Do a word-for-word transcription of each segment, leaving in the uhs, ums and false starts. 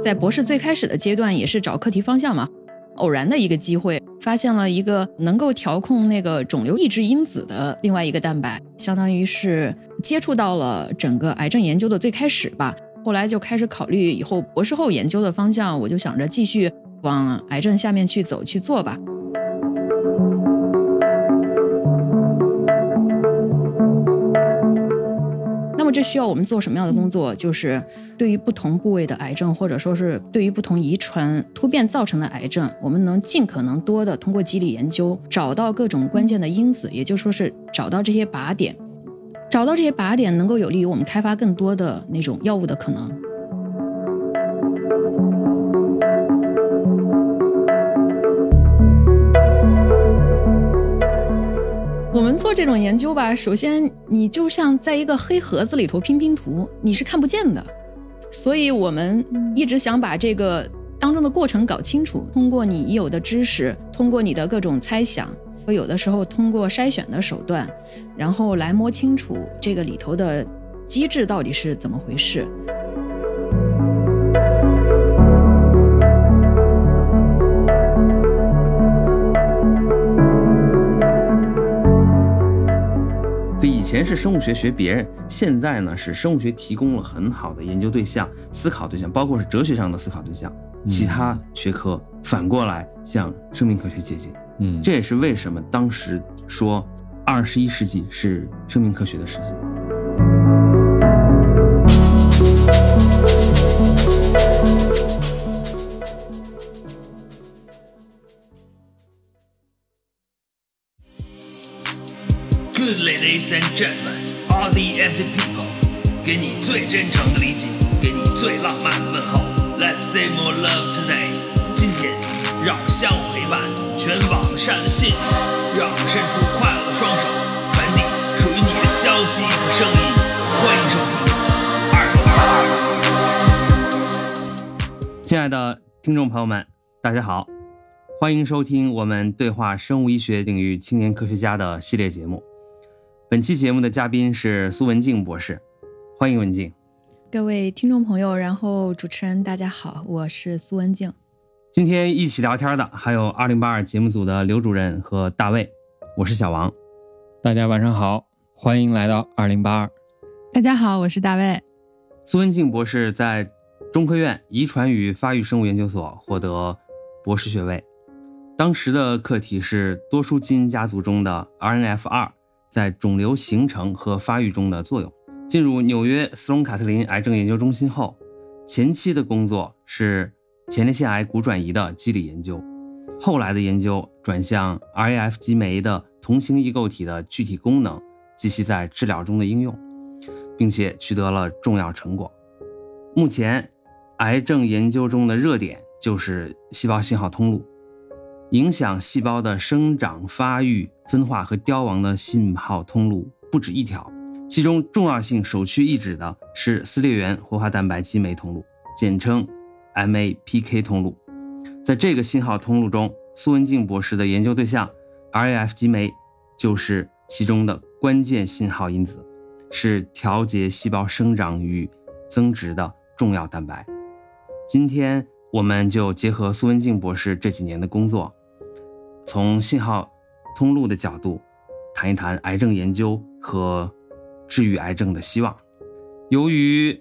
在博士最开始的阶段也是找课题方向嘛，偶然的一个机会发现了一个能够调控那个肿瘤抑制因子的另外一个蛋白，相当于是接触到了整个癌症研究的最开始吧。后来就开始考虑以后博士后研究的方向，我就想着继续往癌症下面去走去做吧。那么这需要我们做什么样的工作？就是对于不同部位的癌症，或者说是对于不同遗传突变造成的癌症，我们能尽可能多的通过机理研究找到各种关键的因子，也就是说是找到这些靶点，找到这些靶点能够有利于我们开发更多的那种药物的可能。我们做这种研究吧，首先你就像在一个黑盒子里头拼拼图，你是看不见的，所以我们一直想把这个当中的过程搞清楚，通过你已有的知识，通过你的各种猜想，有的时候通过筛选的手段，然后来摸清楚这个里头的机制到底是怎么回事。以前是生物学学别人，现在呢是生物学提供了很好的研究对象、思考对象，包括是哲学上的思考对象，其他学科反过来向生命科学借鉴。嗯，这也是为什么当时说二十一世纪是生命科学的世纪。Good ladies and gentlemen, all the empty people， 给你最真诚的理解，给你最浪漫的问候。Let's say more love today。今天，让相互陪伴，全网善的信，让我们伸出快乐的双手，传递属于你的消息和声音。欢迎收听二零二二。亲爱的听众朋友们，大家好，欢迎收听我们对话生物医学领域青年科学家的系列节目。本期节目的嘉宾是苏文静博士，欢迎文静。各位听众朋友，然后主持人大家好，我是苏文静。今天一起聊天的还有二零八二节目组的刘主任和大卫，我是小王。大家晚上好，欢迎来到二零八二。大家好，我是大卫。苏文静博士在中科院遗传与发育生物研究所获得博士学位，当时的课题是多株基因家族中的 R N F 二在肿瘤形成和发育中的作用。进入纽约斯隆卡特林癌症研究中心后，前期的工作是前列腺癌骨转移的机理研究，后来的研究转向 R A F 激酶的同型异构体的具体功能及其在治疗中的应用，并且取得了重要成果。目前癌症研究中的热点就是细胞信号通路，影响细胞的生长、发育、分化和凋亡的信号通路不止一条，其中重要性首屈一指的是撕裂原活化蛋白激酶通路，简称 M A P K 通路。在这个信号通路中，苏文静博士的研究对象 R A F 激酶就是其中的关键信号因子，是调节细胞生长与增殖的重要蛋白。今天我们就结合苏文静博士这几年的工作，从信号通路的角度谈一谈癌症研究和治愈癌症的希望。由于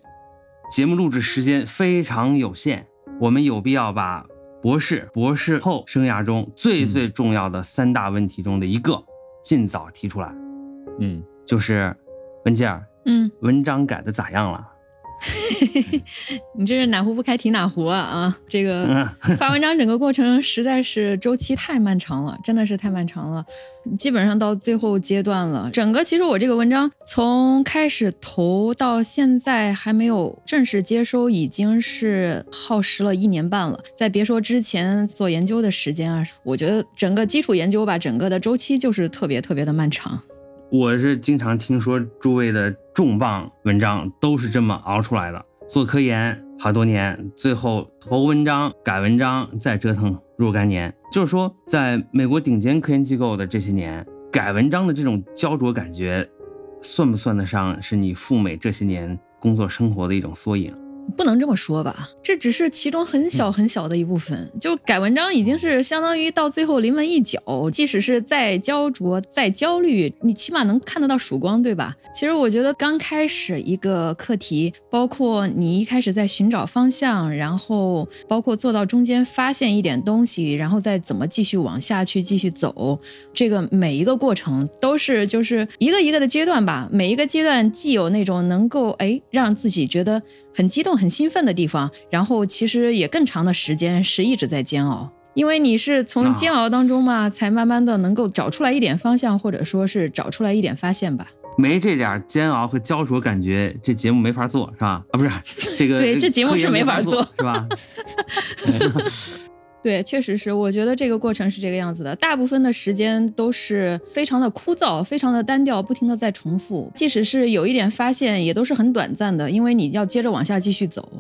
节目录制时间非常有限，我们有必要把博士、博士后生涯中最最重要的三大问题中的一个尽早提出来。嗯，就是文静，嗯，文章改的咋样了？你这是哪壶不开提哪壶啊！啊，这个发文章整个过程实在是周期太漫长了，真的是太漫长了，基本上到最后阶段了。整个其实我这个文章从开始投到现在还没有正式接收，已经是耗时了一年半了。再别说之前做研究的时间啊，我觉得整个基础研究吧，整个的周期就是特别特别的漫长。我是经常听说诸位的重磅文章都是这么熬出来的，做科研好多年，最后投文章、改文章，再折腾若干年。就是说在美国顶尖科研机构的这些年，改文章的这种焦灼感觉算不算得上是你赴美这些年工作生活的一种缩影？不能这么说吧，这只是其中很小很小的一部分、嗯、就改文章已经是相当于到最后临门一脚，即使是再焦灼再焦虑，你起码能看得到曙光，对吧？其实我觉得刚开始一个课题，包括你一开始在寻找方向，然后包括做到中间发现一点东西，然后再怎么继续往下去继续走，这个每一个过程都是就是一个一个的阶段吧，每一个阶段既有那种能够哎让自己觉得很激动很兴奋的地方，然后其实也更长的时间是一直在煎熬，因为你是从煎熬当中嘛、啊、才慢慢的能够找出来一点方向，或者说是找出来一点发现吧。没这点煎熬和焦灼感觉，这节目没法做是吧？啊，不是这个对，这节目是没法做是吧？对，确实是，我觉得这个过程是这个样子的，大部分的时间都是非常的枯燥，非常的单调，不停的在重复，即使是有一点发现也都是很短暂的，因为你要接着往下继续走。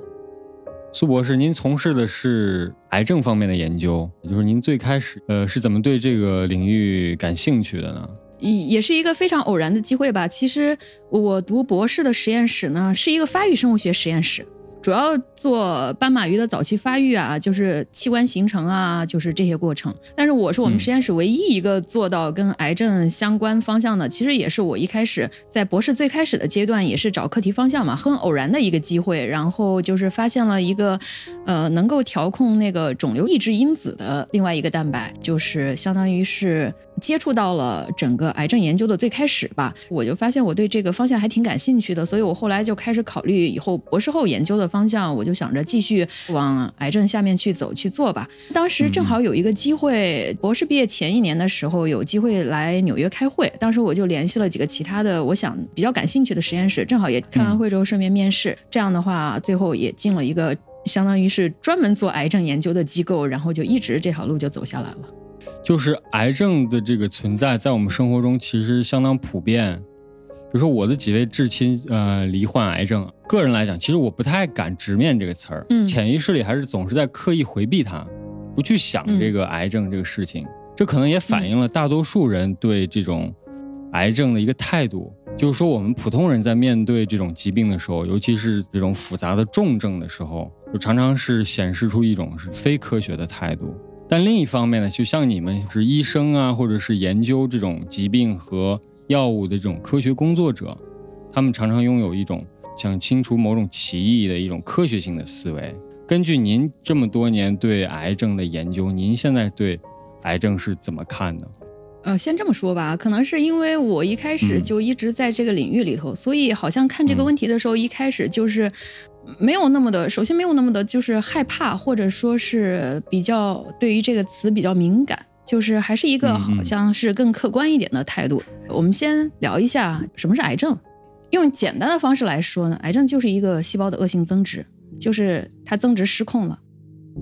苏博士，您从事的是癌症方面的研究，就是您最开始呃是怎么对这个领域感兴趣的呢？也是一个非常偶然的机会吧。其实我读博士的实验室呢是一个发育生物学实验室，主要做斑马鱼的早期发育啊，就是器官形成啊，就是这些过程。但是我是我们实验室唯一一个做到跟癌症相关方向的、嗯、其实也是我一开始在博士最开始的阶段也是找课题方向嘛，很偶然的一个机会，然后就是发现了一个呃能够调控那个肿瘤抑制因子的另外一个蛋白，就是相当于是接触到了整个癌症研究的最开始吧。我就发现我对这个方向还挺感兴趣的，所以我后来就开始考虑以后博士后研究的方向，我就想着继续往癌症下面去走去做吧。当时正好有一个机会，博士毕业前一年的时候有机会来纽约开会，当时我就联系了几个其他的我想比较感兴趣的实验室，正好也开完会之后顺便面试，这样的话最后也进了一个相当于是专门做癌症研究的机构，然后就一直这条路就走下来了。就是癌症的这个存在在我们生活中其实相当普遍，比如说我的几位至亲呃罹患癌症，个人来讲其实我不太敢直面这个词儿、嗯，潜意识里还是总是在刻意回避它，不去想这个癌症这个事情、嗯、这可能也反映了大多数人对这种癌症的一个态度、嗯、就是说我们普通人在面对这种疾病的时候，尤其是这种复杂的重症的时候，就常常是显示出一种是非科学的态度。但另一方面呢，就像你们是医生啊，或者是研究这种疾病和药物的这种科学工作者，他们常常拥有一种想清除某种歧义的一种科学性的思维。根据您这么多年对癌症的研究，您现在对癌症是怎么看的？呃，先这么说吧，可能是因为我一开始就一直在这个领域里头、嗯、所以好像看这个问题的时候、嗯、一开始就是没有那么的，首先没有那么的就是害怕，或者说是比较对于这个词比较敏感，就是还是一个好像是更客观一点的态度、嗯、我们先聊一下什么是癌症。用简单的方式来说呢，癌症就是一个细胞的恶性增殖，就是它增殖失控了。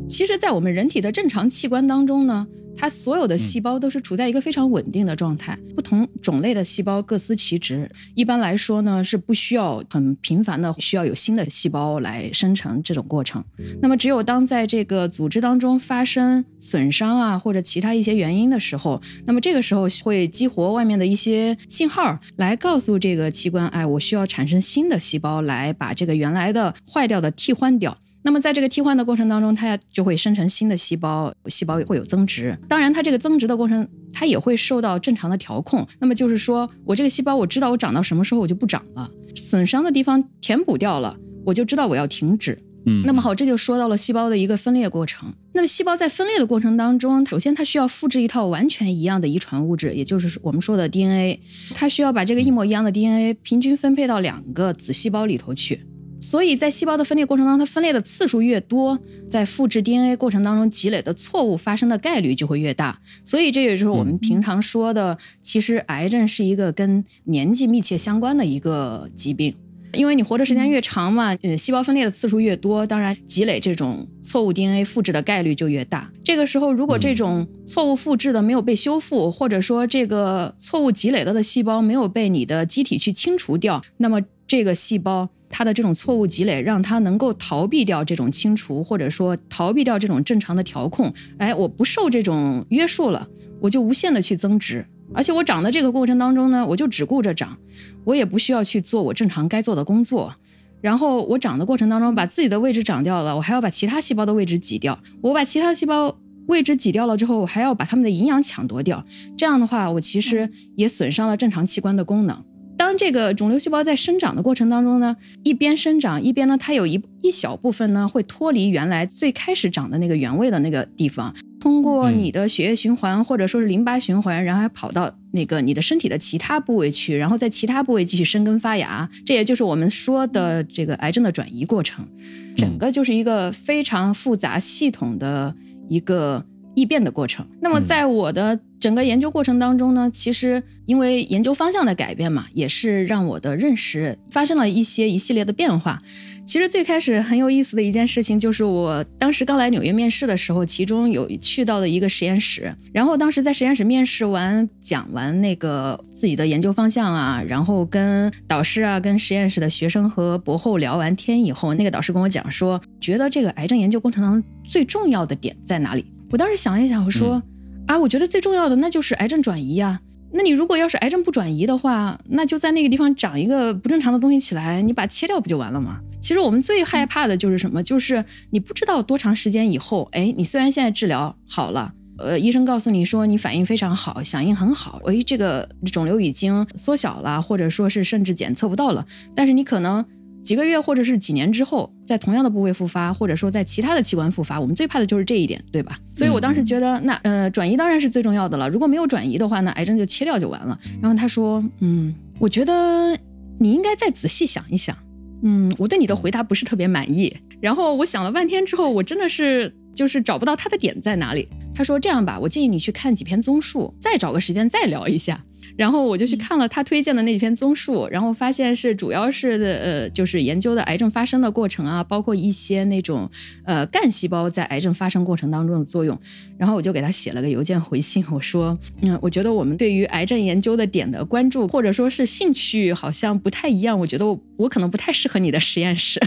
其实在我们人体的正常器官当中呢，它所有的细胞都是处在一个非常稳定的状态，不同种类的细胞各司其职，一般来说呢是不需要很频繁的需要有新的细胞来生成这种过程。那么只有当在这个组织当中发生损伤啊或者其他一些原因的时候，那么这个时候会激活外面的一些信号来告诉这个器官，哎，我需要产生新的细胞来把这个原来的坏掉的替换掉。那么在这个替换的过程当中，它就会生成新的细胞，细胞会有增殖。当然它这个增殖的过程它也会受到正常的调控，那么就是说我这个细胞我知道我长到什么时候我就不长了，损伤的地方填补掉了，我就知道我要停止。嗯，那么好，这就说到了细胞的一个分裂过程。那么细胞在分裂的过程当中，首先它需要复制一套完全一样的遗传物质，也就是我们说的 D N A， 它需要把这个一模一样的 D N A 平均分配到两个子细胞里头去。所以在细胞的分裂过程当中，它分裂的次数越多，在复制 D N A 过程当中积累的错误发生的概率就会越大。所以这也就是我们平常说的，其实癌症是一个跟年纪密切相关的一个疾病。因为你活的时间越长嘛，呃，细胞分裂的次数越多，当然积累这种错误 D N A 复制的概率就越大。这个时候如果这种错误复制的没有被修复，或者说这个错误积累的细胞没有被你的机体去清除掉，那么这个细胞它的这种错误积累让它能够逃避掉这种清除，或者说逃避掉这种正常的调控。哎，我不受这种约束了，我就无限的去增值，而且我长的这个过程当中呢，我就只顾着长，我也不需要去做我正常该做的工作，然后我长的过程当中把自己的位置长掉了，我还要把其他细胞的位置挤掉，我把其他细胞位置挤掉了之后，我还要把它们的营养抢夺掉，这样的话我其实也损伤了正常器官的功能。当这个肿瘤细胞在生长的过程当中呢，一边生长一边呢，它有一一小部分呢会脱离原来最开始长的那个原位的那个地方，通过你的血液循环或者说是淋巴循环，然后还跑到那个你的身体的其他部位去，然后在其他部位继续生根发芽，这也就是我们说的这个癌症的转移过程。整个就是一个非常复杂系统的一个异变的过程。那么在我的整个研究过程当中呢，其实因为研究方向的改变嘛，也是让我的认识发生了一些一系列的变化。其实最开始很有意思的一件事情就是我当时刚来纽约面试的时候，其中有去到的一个实验室，然后当时在实验室面试完讲完那个自己的研究方向啊，然后跟导师啊跟实验室的学生和博后聊完天以后，那个导师跟我讲说觉得这个癌症研究过程当中最重要的点在哪里。我当时想一想，我说、嗯、啊，我觉得最重要的那就是癌症转移啊。那你如果要是癌症不转移的话，那就在那个地方长一个不正常的东西起来，你把它切掉不就完了吗？其实我们最害怕的就是什么？就是你不知道多长时间以后，哎，你虽然现在治疗好了，呃，医生告诉你说你反应非常好，响应很好，哎，这个肿瘤已经缩小了，或者说是甚至检测不到了，但是你可能几个月或者是几年之后在同样的部位复发，或者说在其他的器官复发，我们最怕的就是这一点，对吧？所以我当时觉得那呃转移当然是最重要的了，如果没有转移的话呢，癌症就切掉就完了。然后他说嗯，我觉得你应该再仔细想一想。嗯，我对你的回答不是特别满意。然后我想了半天之后，我真的是就是找不到他的点在哪里。他说这样吧，我建议你去看几篇综述，再找个时间再聊一下。然后我就去看了他推荐的那篇综述，然后发现是主要是呃，就是研究的癌症发生的过程啊，包括一些那种呃干细胞在癌症发生过程当中的作用。然后我就给他写了个邮件回信，我说嗯，我觉得我们对于癌症研究的点的关注或者说是兴趣好像不太一样，我觉得 我, 我可能不太适合你的实验室。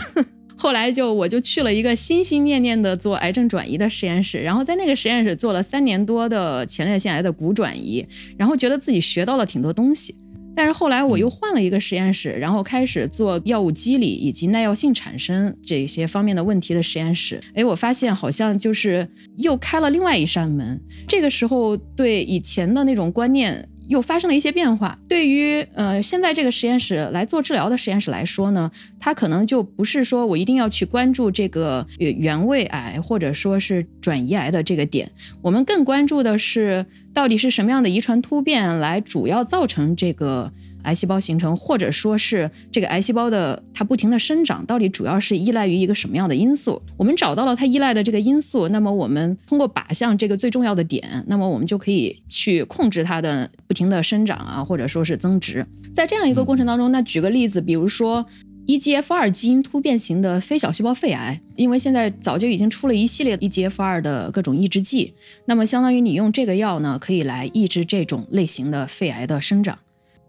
后来就我就去了一个心心念念的做癌症转移的实验室，然后在那个实验室做了三年多的前列腺癌的骨转移，然后觉得自己学到了挺多东西。但是后来我又换了一个实验室，然后开始做药物机理以及耐药性产生这些方面的问题的实验室。哎，我发现好像就是又开了另外一扇门。这个时候对以前的那种观念又发生了一些变化。对于呃现在这个实验室来做治疗的实验室来说呢，它可能就不是说我一定要去关注这个原位癌或者说是转移癌的这个点，我们更关注的是到底是什么样的遗传突变来主要造成这个癌细胞形成，或者说是这个癌细胞的它不停的生长到底主要是依赖于一个什么样的因素。我们找到了它依赖的这个因素，那么我们通过靶向这个最重要的点，那么我们就可以去控制它的不停的生长啊，或者说是增殖。在这样一个过程当中，那举个例子，比如说 E G F R 基因突变型的非小细胞肺癌，因为现在早就已经出了一系列 E G F R 的各种抑制剂，那么相当于你用这个药呢，可以来抑制这种类型的肺癌的生长。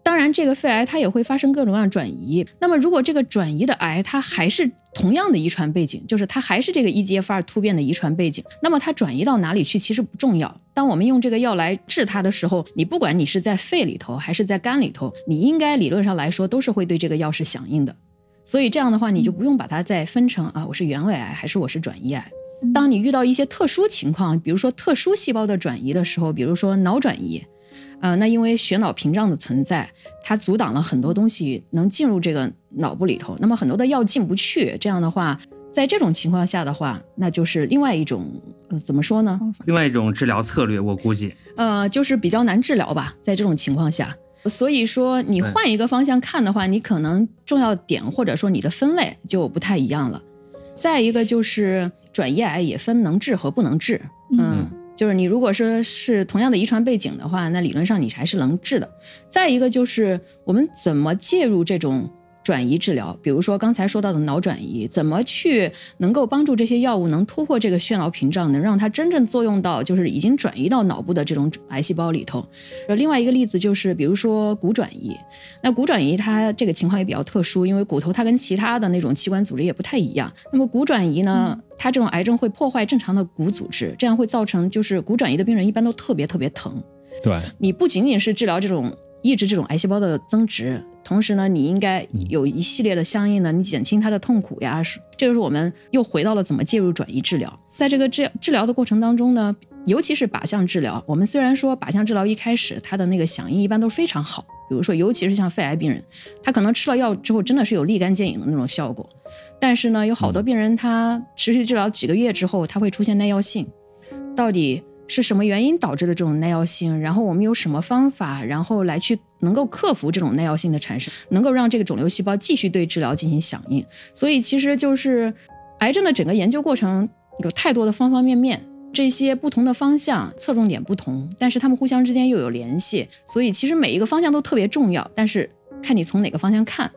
当然这个肺癌它也会发生各种各样转移，那么如果这个转移的癌它还是同样的遗传背景，就是它还是这个 E G F R 突变的遗传背景，那么它转移到哪里去其实不重要。当我们用这个药来治它的时候，你不管你是在肺里头还是在肝里头，你应该理论上来说都是会对这个药是响应的。所以这样的话你就不用把它再分成啊，我是原位癌还是我是转移癌。当你遇到一些特殊情况，比如说特殊细胞的转移的时候，比如说脑转移，呃，那因为血脑屏障的存在，它阻挡了很多东西能进入这个脑部里头，那么很多的药进不去，这样的话在这种情况下的话，那就是另外一种、呃、怎么说呢，另外一种治疗策略，我估计呃，就是比较难治疗吧，在这种情况下。所以说你换一个方向看的话，你可能重要点或者说你的分类就不太一样了。再一个就是转移癌也分能治和不能治， 嗯, 嗯就是你如果说是同样的遗传背景的话，那理论上你还是能治的。再一个就是我们怎么介入这种转移治疗，比如说刚才说到的脑转移，怎么去能够帮助这些药物能突破这个血脑屏障，能让它真正作用到就是已经转移到脑部的这种癌细胞里头。另外一个例子就是比如说骨转移，那骨转移它这个情况也比较特殊，因为骨头它跟其他的那种器官组织也不太一样，那么骨转移呢、嗯它这种癌症会破坏正常的骨组织，这样会造成就是骨转移的病人一般都特别特别疼。对，你不仅仅是治疗这种抑制这种癌细胞的增殖，同时呢你应该有一系列的相应的，你减轻他的痛苦呀。这就是我们又回到了怎么介入转移治疗。在这个治治疗的过程当中呢，尤其是靶向治疗，我们虽然说靶向治疗一开始它的那个响应一般都是非常好，比如说尤其是像肺癌病人，他可能吃了药之后真的是有立竿见影的那种效果，但是呢有好多病人他持续治疗几个月之后他会出现耐药性，到底是什么原因导致的这种耐药性，然后我们有什么方法然后来去能够克服这种耐药性的产生，能够让这个肿瘤细胞继续对治疗进行响应。所以其实就是癌症的整个研究过程有太多的方方面面，这些不同的方向侧重点不同，但是他们互相之间又有联系，所以其实每一个方向都特别重要，但是看你从哪个方向看。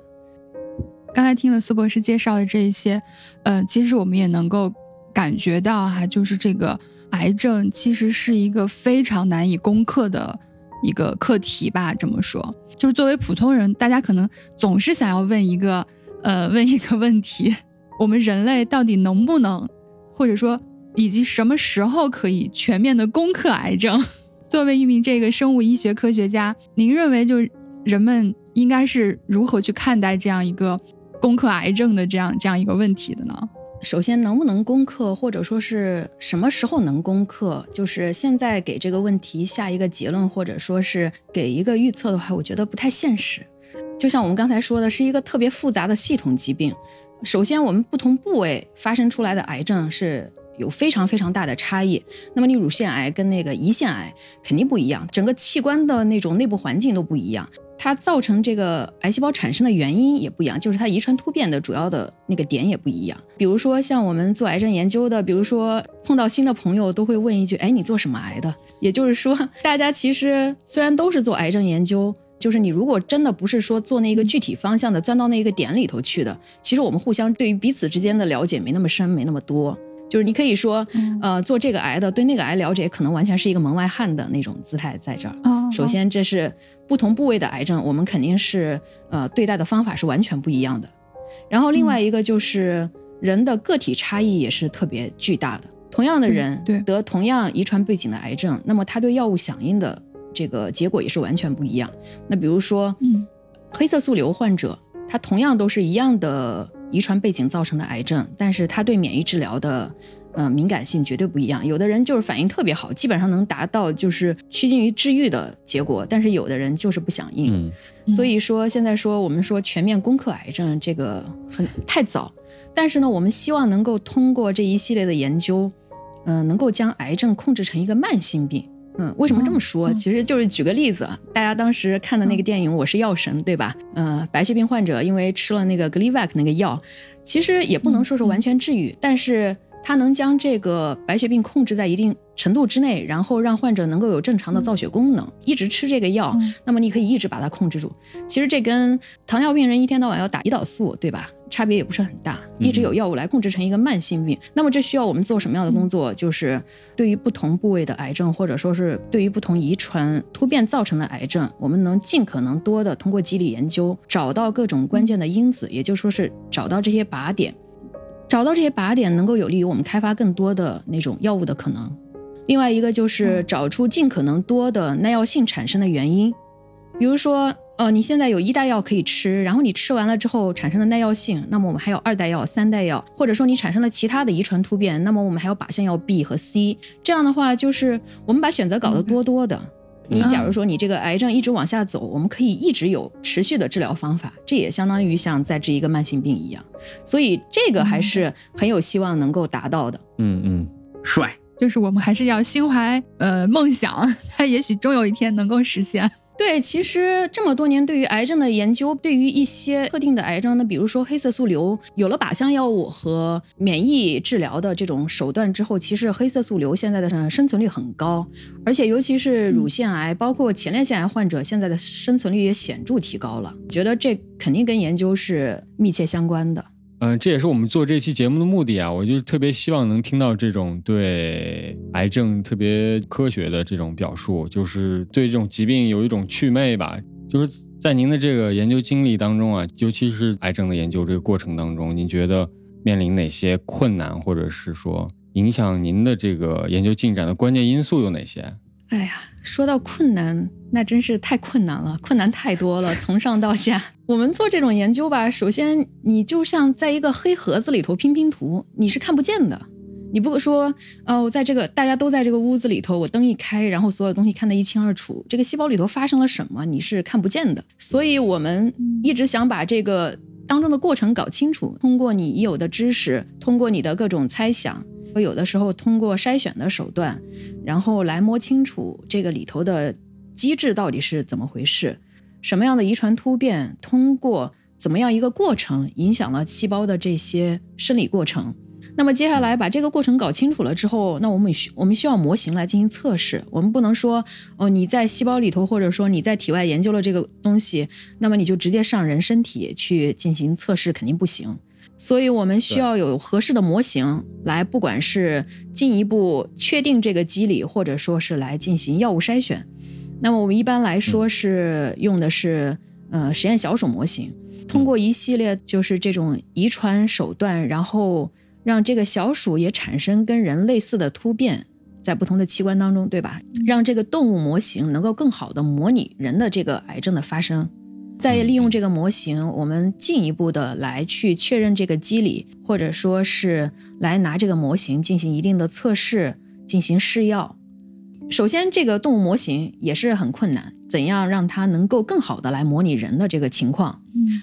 刚才听了苏博士介绍的这一些，呃，其实我们也能够感觉到哈、啊，就是这个癌症其实是一个非常难以攻克的一个课题吧，这么说，就是作为普通人，大家可能总是想要问一个呃问一个问题，我们人类到底能不能，或者说以及什么时候可以全面的攻克癌症。作为一名这个生物医学科学家，您认为就是人们应该是如何去看待这样一个攻克癌症的这样这样一个问题的呢？首先能不能攻克，或者说是什么时候能攻克，就是现在给这个问题下一个结论或者说是给一个预测的话，我觉得不太现实。就像我们刚才说的，是一个特别复杂的系统疾病，首先我们不同部位发生出来的癌症是有非常非常大的差异，那么你乳腺癌跟那个胰腺癌肯定不一样，整个器官的那种内部环境都不一样，它造成这个癌细胞产生的原因也不一样，就是它遗传突变的主要的那个点也不一样。比如说像我们做癌症研究的，比如说碰到新的朋友都会问一句，哎，你做什么癌的？也就是说大家其实虽然都是做癌症研究，就是你如果真的不是说做那个具体方向的，钻到那个点里头去的，其实我们互相对于彼此之间的了解没那么深，没那么多。就是你可以说、嗯、呃，做这个癌的对那个癌了解可能完全是一个门外汉的那种姿态在这儿、哦、首先这是不同部位的癌症，我们肯定是呃对待的方法是完全不一样的。然后另外一个就是、嗯、人的个体差异也是特别巨大的，同样的人得同样遗传背景的癌症、嗯、那么他对药物响应的这个结果也是完全不一样。那比如说、嗯、黑色素瘤患者，他同样都是一样的遗传背景造成的癌症，但是他对免疫治疗的呃敏感性绝对不一样。有的人就是反应特别好，基本上能达到就是趋近于治愈的结果，但是有的人就是不响应、嗯、所以说现在说我们说全面攻克癌症这个很太早，但是呢我们希望能够通过这一系列的研究嗯、呃，能够将癌症控制成一个慢性病。嗯，为什么这么说、嗯、其实就是举个例子，大家当时看的那个电影、嗯、我是药神，对吧？呃，白血病患者因为吃了那个 Gleevec 那个药，其实也不能说是完全治愈、嗯、但是它能将这个白血病控制在一定程度之内，然后让患者能够有正常的造血功能、嗯、一直吃这个药、嗯、那么你可以一直把它控制住。其实这跟糖尿病人一天到晚要打胰岛素，对吧，差别也不是很大，一直有药物来控制成一个慢性病、嗯、那么这需要我们做什么样的工作、嗯、就是对于不同部位的癌症，或者说是对于不同遗传突变造成的癌症，我们能尽可能多的通过机理研究找到各种关键的因子，也就是说是找到这些靶点，找到这些靶点能够有利于我们开发更多的那种药物的可能。另外一个就是找出尽可能多的耐药性产生的原因，比如说呃，你现在有一代药可以吃，然后你吃完了之后产生了耐药性，那么我们还有二代药、三代药，或者说你产生了其他的遗传突变，那么我们还有靶向药 B 和 C。 这样的话就是我们把选择搞得多多的、嗯、你假如说你这个癌症一直往下走，我们可以一直有持续的治疗方法，这也相当于像在治一个慢性病一样，所以这个还是很有希望能够达到的。嗯嗯，帅，就是我们还是要心怀呃梦想，它也许终有一天能够实现。对，其实这么多年对于癌症的研究，对于一些特定的癌症呢，比如说黑色素瘤，有了靶向药物和免疫治疗的这种手段之后，其实黑色素瘤现在的生存率很高，而且尤其是乳腺癌、嗯、包括前列腺癌患者现在的生存率也显著提高了，觉得这肯定跟研究是密切相关的。嗯，这也是我们做这期节目的目的啊！我就特别希望能听到这种对癌症特别科学的这种表述，就是对这种疾病有一种祛魅吧。就是在您的这个研究经历当中啊，尤其是癌症的研究这个过程当中，您觉得面临哪些困难，或者是说影响您的这个研究进展的关键因素有哪些？哎呀，说到困难，那真是太困难了，困难太多了，从上到下。我们做这种研究吧，首先你就像在一个黑盒子里头拼拼图，你是看不见的。你不可说哦，在这个大家都在这个屋子里头，我灯一开，然后所有东西看得一清二楚，这个细胞里头发生了什么你是看不见的。所以我们一直想把这个当中的过程搞清楚，通过你已有的知识，通过你的各种猜想，有的时候通过筛选的手段，然后来摸清楚这个里头的机制到底是怎么回事，什么样的遗传突变通过怎么样一个过程影响了细胞的这些生理过程。那么接下来把这个过程搞清楚了之后，那我们需我们需要模型来进行测试。我们不能说哦，你在细胞里头或者说你在体外研究了这个东西，那么你就直接上人身体去进行测试，肯定不行。所以我们需要有合适的模型来，不管是进一步确定这个机理，或者说是来进行药物筛选。那么我们一般来说是用的是、嗯、呃实验小鼠模型，通过一系列就是这种遗传手段，然后让这个小鼠也产生跟人类似的突变，在不同的器官当中，对吧？让这个动物模型能够更好的模拟人的这个癌症的发生。再利用这个模型，我们进一步的来去确认这个机理，或者说是来拿这个模型进行一定的测试，进行试药。首先，这个动物模型也是很困难，怎样让它能够更好的来模拟人的这个情况？嗯。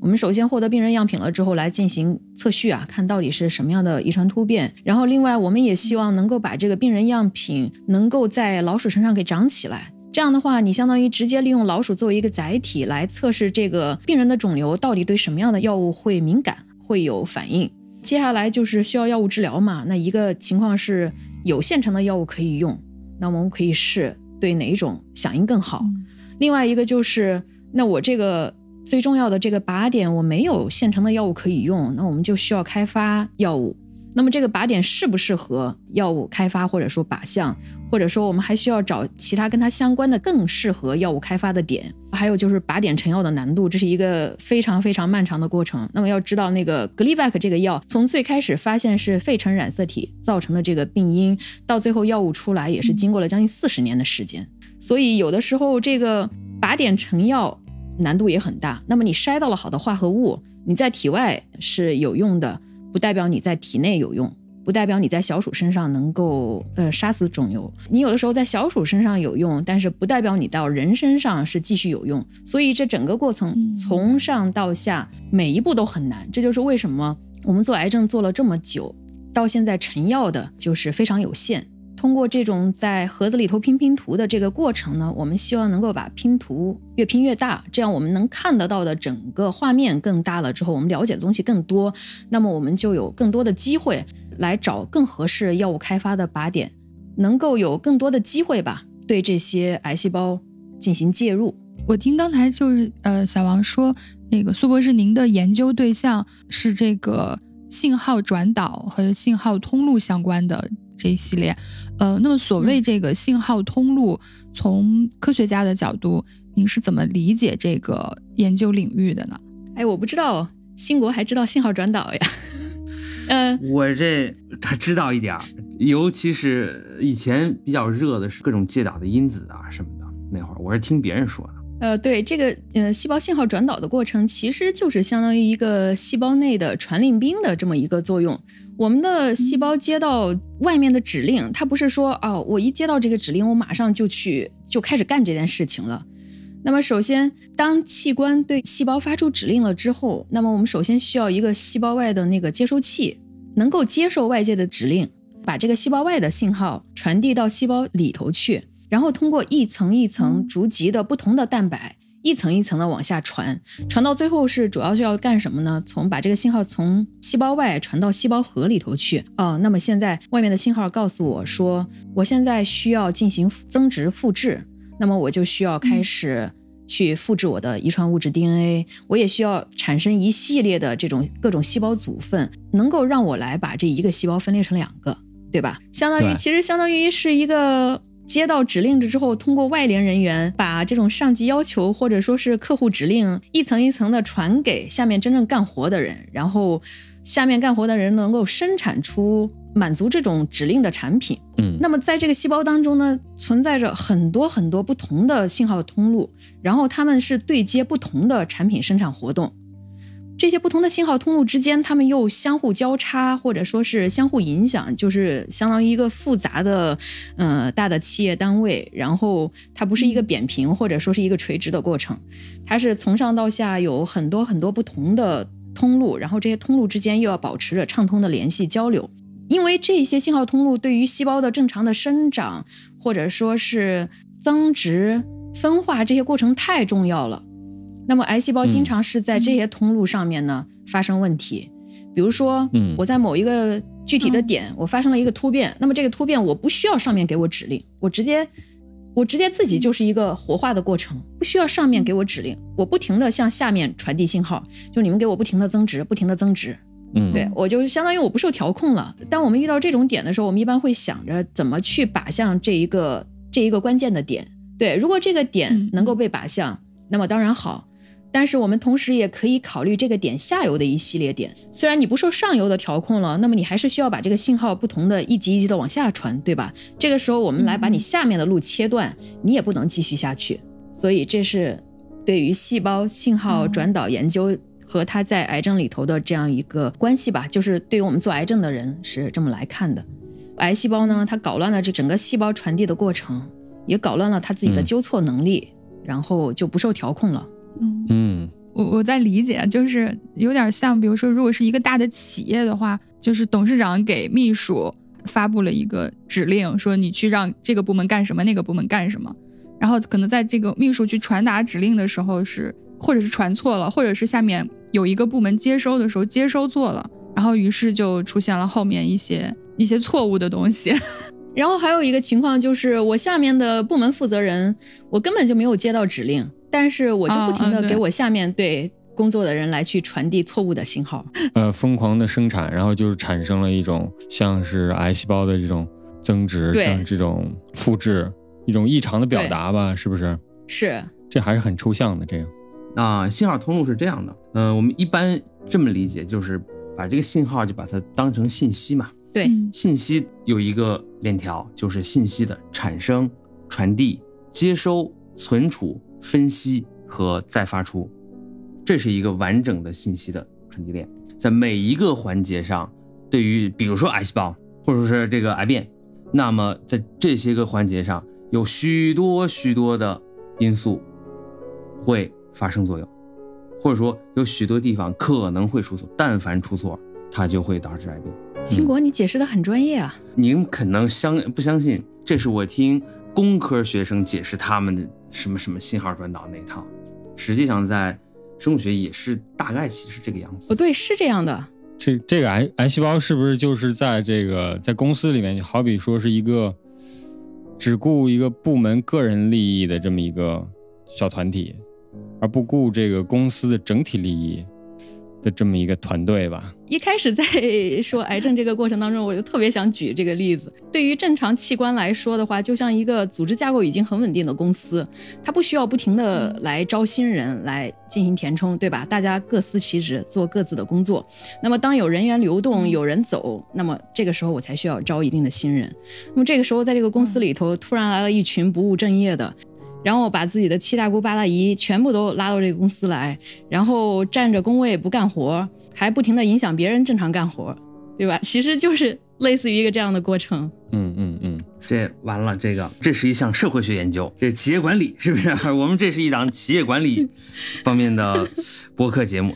我们首先获得病人样品了之后来进行测序啊，看到底是什么样的遗传突变。然后另外我们也希望能够把这个病人样品能够在老鼠身上给长起来，这样的话你相当于直接利用老鼠作为一个载体来测试这个病人的肿瘤到底对什么样的药物会敏感，会有反应。接下来就是需要药物治疗嘛，那一个情况是有现成的药物可以用，那我们可以试对哪一种响应更好、嗯、另外一个就是那我这个最重要的这个靶点我没有现成的药物可以用，那我们就需要开发药物。那么这个靶点适不适合药物开发，或者说靶向，或者说我们还需要找其他跟它相关的更适合药物开发的点。还有就是靶点成药的难度，这是一个非常非常漫长的过程。那么要知道那个 Gleevec 这个药从最开始发现是肺尘染色体造成的这个病因，到最后药物出来也是经过了将近四十年的时间。所以有的时候这个靶点成药难度也很大。那么你筛到了好的化合物，你在体外是有用的，不代表你在体内有用，不代表你在小鼠身上能够呃杀死肿瘤。你有的时候在小鼠身上有用，但是不代表你到人身上是继续有用。所以这整个过程从上到下每一步都很难。这就是为什么我们做癌症做了这么久，到现在成药的就是非常有限。通过这种在盒子里头拼拼图的这个过程呢，我们希望能够把拼图越拼越大，这样我们能看得到的整个画面更大了之后，我们了解的东西更多，那么我们就有更多的机会来找更合适药物开发的靶点，能够有更多的机会吧，对这些癌细胞进行介入。我听刚才就是呃，小王说那个苏博士您的研究对象是这个信号转导和信号通路相关的这一系列，呃，那么所谓这个信号通路、嗯、从科学家的角度您是怎么理解这个研究领域的呢？哎，我不知道兴国还知道信号转导呀嗯，我这他知道一点，尤其是以前比较热的是各种介导的因子啊什么的，那会儿我是听别人说的。呃，对这个呃细胞信号转导的过程，其实就是相当于一个细胞内的传令兵的这么一个作用。我们的细胞接到外面的指令，它不是说哦，我一接到这个指令，我马上就去就开始干这件事情了。那么首先，当器官对细胞发出指令了之后，那么我们首先需要一个细胞外的那个接收器，能够接受外界的指令，把这个细胞外的信号传递到细胞里头去。然后通过一层一层逐级的不同的蛋白，一层一层的往下传，传到最后是主要是要干什么呢？从把这个信号从细胞外传到细胞核里头去。哦，那么现在外面的信号告诉我说，我现在需要进行增殖复制，那么我就需要开始去复制我的遗传物质 D N A， 我也需要产生一系列的这种各种细胞组分，能够让我来把这一个细胞分裂成两个，对吧？相当于其实相当于是一个。接到指令之后，通过外联人员把这种上级要求或者说是客户指令一层一层的传给下面真正干活的人，然后下面干活的人能够生产出满足这种指令的产品。嗯，那么在这个细胞当中呢，存在着很多很多不同的信号通路，然后它们是对接不同的产品生产活动。这些不同的信号通路之间，它们又相互交叉，或者说是相互影响，就是相当于一个复杂的呃大的企业单位，然后它不是一个扁平或者说是一个垂直的过程，它是从上到下有很多很多不同的通路，然后这些通路之间又要保持着畅通的联系交流。因为这些信号通路对于细胞的正常的生长或者说是增殖分化这些过程太重要了，那么癌细胞经常是在这些通路上面呢、嗯、发生问题。比如说、嗯、我在某一个具体的点、嗯、我发生了一个突变，那么这个突变我不需要上面给我指令，我直接我直接自己就是一个活化的过程，不需要上面给我指令，我不停地向下面传递信号，就你们给我不停地增值不停地增值。嗯，对，我就相当于我不受调控了。当我们遇到这种点的时候，我们一般会想着怎么去靶向这一个这一个关键的点。对，如果这个点能够被靶向、嗯、那么当然好，但是我们同时也可以考虑这个点下游的一系列点，虽然你不受上游的调控了，那么你还是需要把这个信号不同的一级一级的往下传，对吧？这个时候我们来把你下面的路切断、嗯、你也不能继续下去。所以这是对于细胞信号转导研究和它在癌症里头的这样一个关系吧，就是对于我们做癌症的人是这么来看的。癌细胞呢，它搞乱了这整个细胞传递的过程，也搞乱了它自己的纠错能力、嗯、然后就不受调控了。嗯，我我在理解，就是有点像，比如说，如果是一个大的企业的话，就是董事长给秘书发布了一个指令，说你去让这个部门干什么，那个部门干什么，然后可能在这个秘书去传达指令的时候是，或者是传错了，或者是下面有一个部门接收的时候接收错了，然后于是就出现了后面一些一些错误的东西。然后还有一个情况就是，我下面的部门负责人，我根本就没有接到指令。但是我就不停地给我下面对工作的人来去传递错误的信号，呃，疯狂的生产，然后就是产生了一种像是癌细胞的这种增殖，像这种复制，一种异常的表达吧，是不是？是，这还是很抽象的这个。啊、呃，信号通路是这样的，嗯、呃，我们一般这么理解，就是把这个信号就把它当成信息嘛。对，信息有一个链条，就是信息的产生、传递、接收、存储、分析和再发出，这是一个完整的信息的传递链，在每一个环节上，对于比如说癌细胞或者是这个癌变，那么在这些个环节上有许多许多的因素会发生作用，或者说有许多地方可能会出错，但凡出错它就会导致癌变。秦国、嗯、你解释的很专业啊。您可能相不相信，这是我听工科学生解释他们的什么什么信号转导那一套，实际上在生物学也是大概其实这个样子。不对，是这样的。这这个癌癌细胞是不是就是在这个在公司里面，好比说是一个只顾一个部门个人利益的这么一个小团体，而不顾这个公司的整体利益的这么一个团队吧？一开始在说癌症这个过程当中，我就特别想举这个例子。对于正常器官来说的话，就像一个组织架构已经很稳定的公司，它不需要不停的来招新人来进行填充，对吧？大家各司其职，做各自的工作。那么当有人员流动，有人走，那么这个时候我才需要招一定的新人。那么这个时候在这个公司里头，突然来了一群不务正业的，然后把自己的七大姑八大姨全部都拉到这个公司来，然后占着工位不干活，还不停地影响别人正常干活，对吧？其实就是类似于一个这样的过程。嗯嗯嗯，这完了，这个这是一项社会学研究，这企业管理是不是？我们这是一档企业管理方面的播客节目。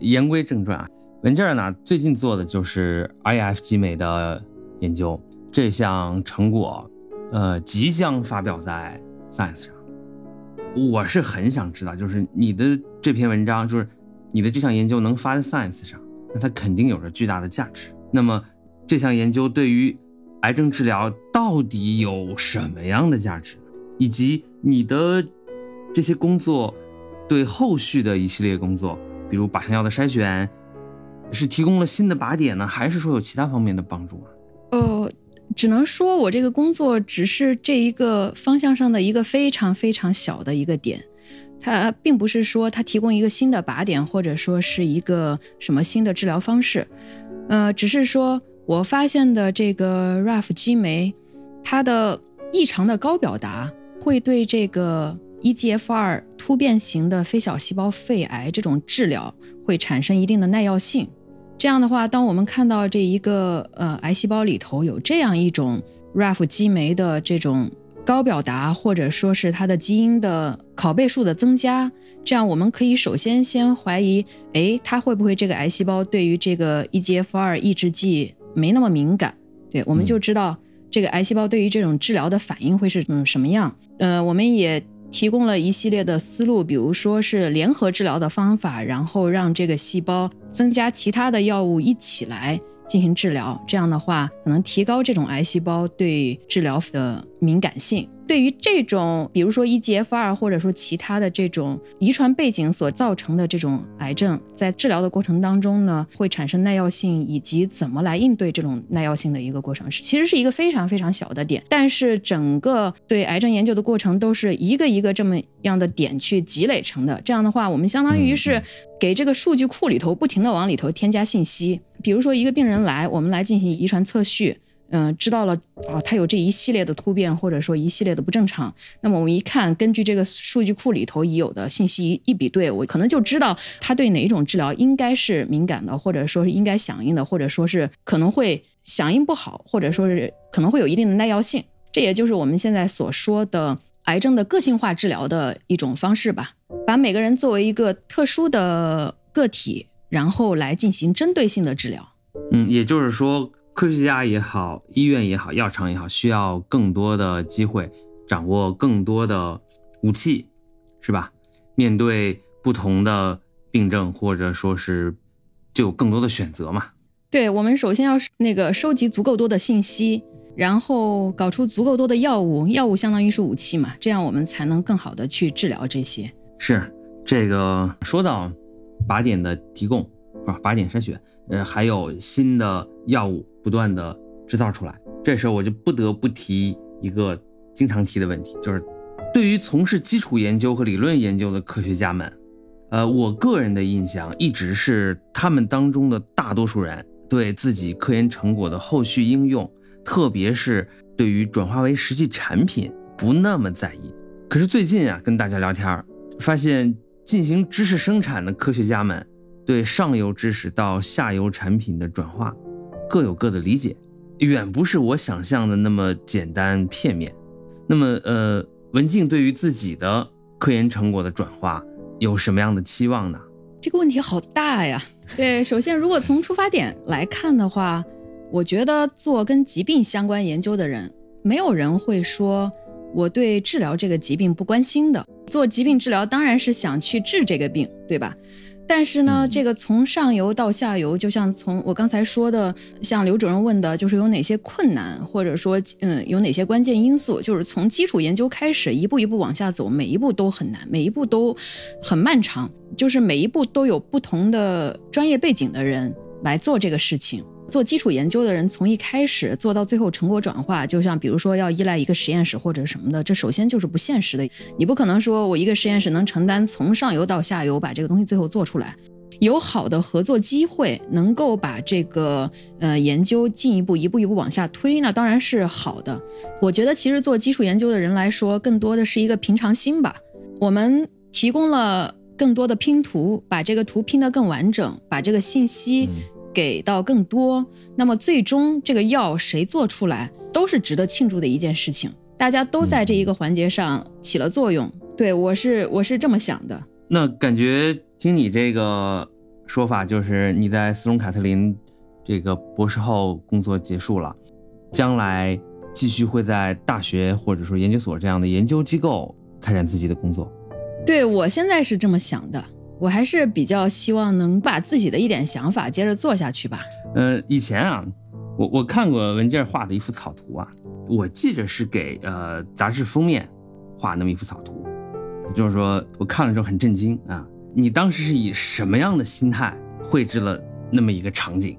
言归正传啊，文件呢最近做的就是 R N F 激酶的研究，这项成果呃即将发表在 Science 上。我是很想知道，就是你的这篇文章，就是你的这项研究能发在 Science 上，那它肯定有着巨大的价值。那么这项研究对于癌症治疗到底有什么样的价值，以及你的这些工作对后续的一系列工作，比如靶向药的筛选，是提供了新的靶点呢，还是说有其他方面的帮助啊？哦，只能说我这个工作只是这一个方向上的一个非常非常小的一个点，它并不是说它提供一个新的靶点，或者说是一个什么新的治疗方式，呃，只是说我发现的这个 R A F 激酶，它的异常的高表达会对这个 E G F R 突变型的非小细胞肺癌这种治疗会产生一定的耐药性。这样的话，当我们看到这一个呃癌细胞里头有这样一种 R A F 激酶的这种高表达，或者说是它的基因的拷贝数的增加，这样我们可以首先先怀疑，哎，它会不会这个癌细胞对于这个 E G F R 抑制剂没那么敏感？对，我们就知道这个癌细胞对于这种治疗的反应会是嗯什么样。呃，我们也提供了一系列的思路，比如说是联合治疗的方法，然后让这个细胞增加其他的药物一起来进行治疗，这样的话可能提高这种癌细胞对治疗的敏感性。对于这种比如说 E G F R 或者说其他的这种遗传背景所造成的这种癌症，在治疗的过程当中呢，会产生耐药性，以及怎么来应对这种耐药性的一个过程，其实是一个非常非常小的点，但是整个对癌症研究的过程都是一个一个这么样的点去积累成的。这样的话，我们相当于是给这个数据库里头不停地往里头添加信息。比如说一个病人来，我们来进行遗传测序，嗯、呃，知道了哦，他有这一系列的突变，或者说一系列的不正常。那么我们一看，根据这个数据库里头已有的信息一比对，我可能就知道他对哪一种治疗应该是敏感的，或者说是应该响应的，或者说是可能会响应不好，或者说是可能会有一定的耐药性。这也就是我们现在所说的癌症的个性化治疗的一种方式吧，把每个人作为一个特殊的个体，然后来进行针对性的治疗。嗯，也就是说，科学家也好，医院也好，药厂也好，需要更多的机会，掌握更多的武器，是吧？面对不同的病症，或者说是就有更多的选择嘛。对，我们首先要那个收集足够多的信息，然后搞出足够多的药物，药物相当于是武器嘛，这样我们才能更好的去治疗这些。是，这个说到靶点的提供啊，靶点筛选，呃，还有新的药物不断的制造出来。这时候我就不得不提一个经常提的问题，就是对于从事基础研究和理论研究的科学家们，呃，我个人的印象一直是他们当中的大多数人对自己科研成果的后续应用，特别是对于转化为实际产品不那么在意。可是最近啊，跟大家聊天发现，进行知识生产的科学家们对上游知识到下游产品的转化各有各的理解，远不是我想象的那么简单片面。那么呃，文静对于自己的科研成果的转化有什么样的期望呢？这个问题好大呀。对，首先如果从出发点来看的话，我觉得做跟疾病相关研究的人，没有人会说我对治疗这个疾病不关心的。做疾病治疗当然是想去治这个病，对吧？但是呢，这个从上游到下游，就像从我刚才说的，像刘主任问的，就是有哪些困难，或者说嗯，有哪些关键因素，就是从基础研究开始一步一步往下走，每一步都很难，每一步都很漫长，就是每一步都有不同的专业背景的人来做这个事情。做基础研究的人从一开始做到最后成果转化，就像比如说要依赖一个实验室或者什么的，这首先就是不现实的。你不可能说我一个实验室能承担从上游到下游把这个东西最后做出来。有好的合作机会能够把这个呃研究进一步一步一步往下推，那当然是好的。我觉得其实做基础研究的人来说，更多的是一个平常心吧。我们提供了更多的拼图，把这个图拼得更完整，把这个信息、嗯给到更多，那么最终这个药谁做出来都是值得庆祝的一件事情，大家都在这一个环节上起了作用。对，我是我是这么想的。那感觉听你这个说法，就是你在斯隆卡特林这个博士后工作结束了，将来继续会在大学或者说研究所这样的研究机构开展自己的工作。对，我现在是这么想的，我还是比较希望能把自己的一点想法接着做下去吧。呃，以前啊，我我看过文静画的一幅草图啊，我记着是给呃杂志封面画那么一幅草图，就是说我看了之后很震惊啊。你当时是以什么样的心态绘制了那么一个场景？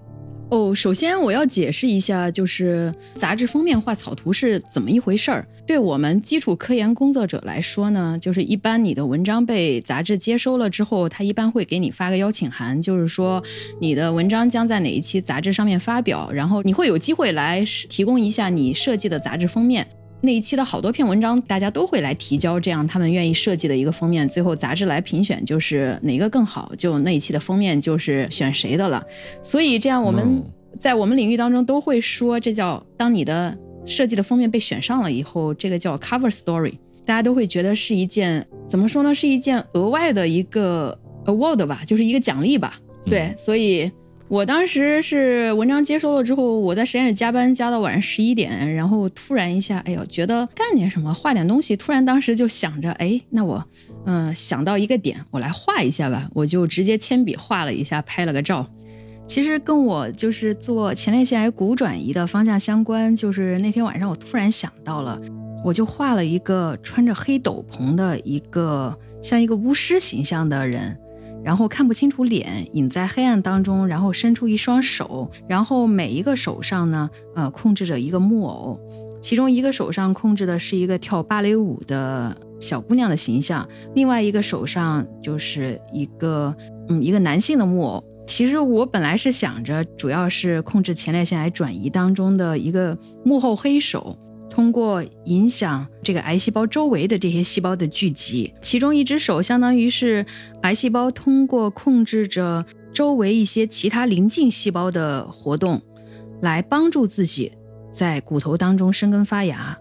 哦，首先我要解释一下，就是杂志封面画草图是怎么一回事儿。对我们基础科研工作者来说呢，就是一般你的文章被杂志接收了之后，他一般会给你发个邀请函，就是说你的文章将在哪一期杂志上面发表，然后你会有机会来提供一下你设计的杂志封面。那一期的好多篇文章大家都会来提交这样他们愿意设计的一个封面，最后杂志来评选就是哪个更好，就那一期的封面就是选谁的了。所以这样我们在我们领域当中都会说，这叫当你的设计的封面被选上了以后，这个叫 cover story， 大家都会觉得是一件怎么说呢，是一件额外的一个 award 吧，就是一个奖励吧。对，所以我当时是文章接收了之后，我在实验室加班加到晚上十一点，然后突然一下，哎呦，觉得干点什么，画点东西。突然当时就想着，哎，那我，嗯、呃，想到一个点，我来画一下吧。我就直接铅笔画了一下，拍了个照。其实跟我就是做前列腺癌骨转移的方向相关，就是那天晚上我突然想到了，我就画了一个穿着黑斗篷的一个像一个巫师形象的人。然后看不清楚脸，隐在黑暗当中，然后伸出一双手，然后每一个手上呢，呃，控制着一个木偶，其中一个手上控制的是一个跳芭蕾舞的小姑娘的形象，另外一个手上就是一个，嗯，一个男性的木偶。其实我本来是想着，主要是控制前列腺癌转移当中的一个幕后黑手。通过影响这个癌细胞周围的这些细胞的聚集，其中一只手相当于是癌细胞通过控制着周围一些其他邻近细胞的活动，来帮助自己在骨头当中生根发芽。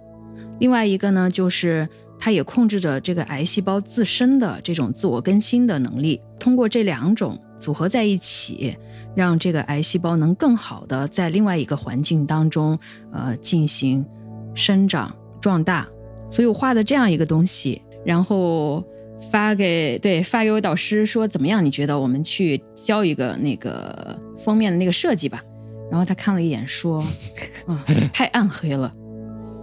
另外一个呢，就是它也控制着这个癌细胞自身的这种自我更新的能力。通过这两种组合在一起，让这个癌细胞能更好的在另外一个环境当中，呃，进行生长壮大。所以我画的这样一个东西，然后发给对发给我导师说，怎么样你觉得我们去交一个那个封面的那个设计吧。然后他看了一眼说啊、嗯，太暗黑了，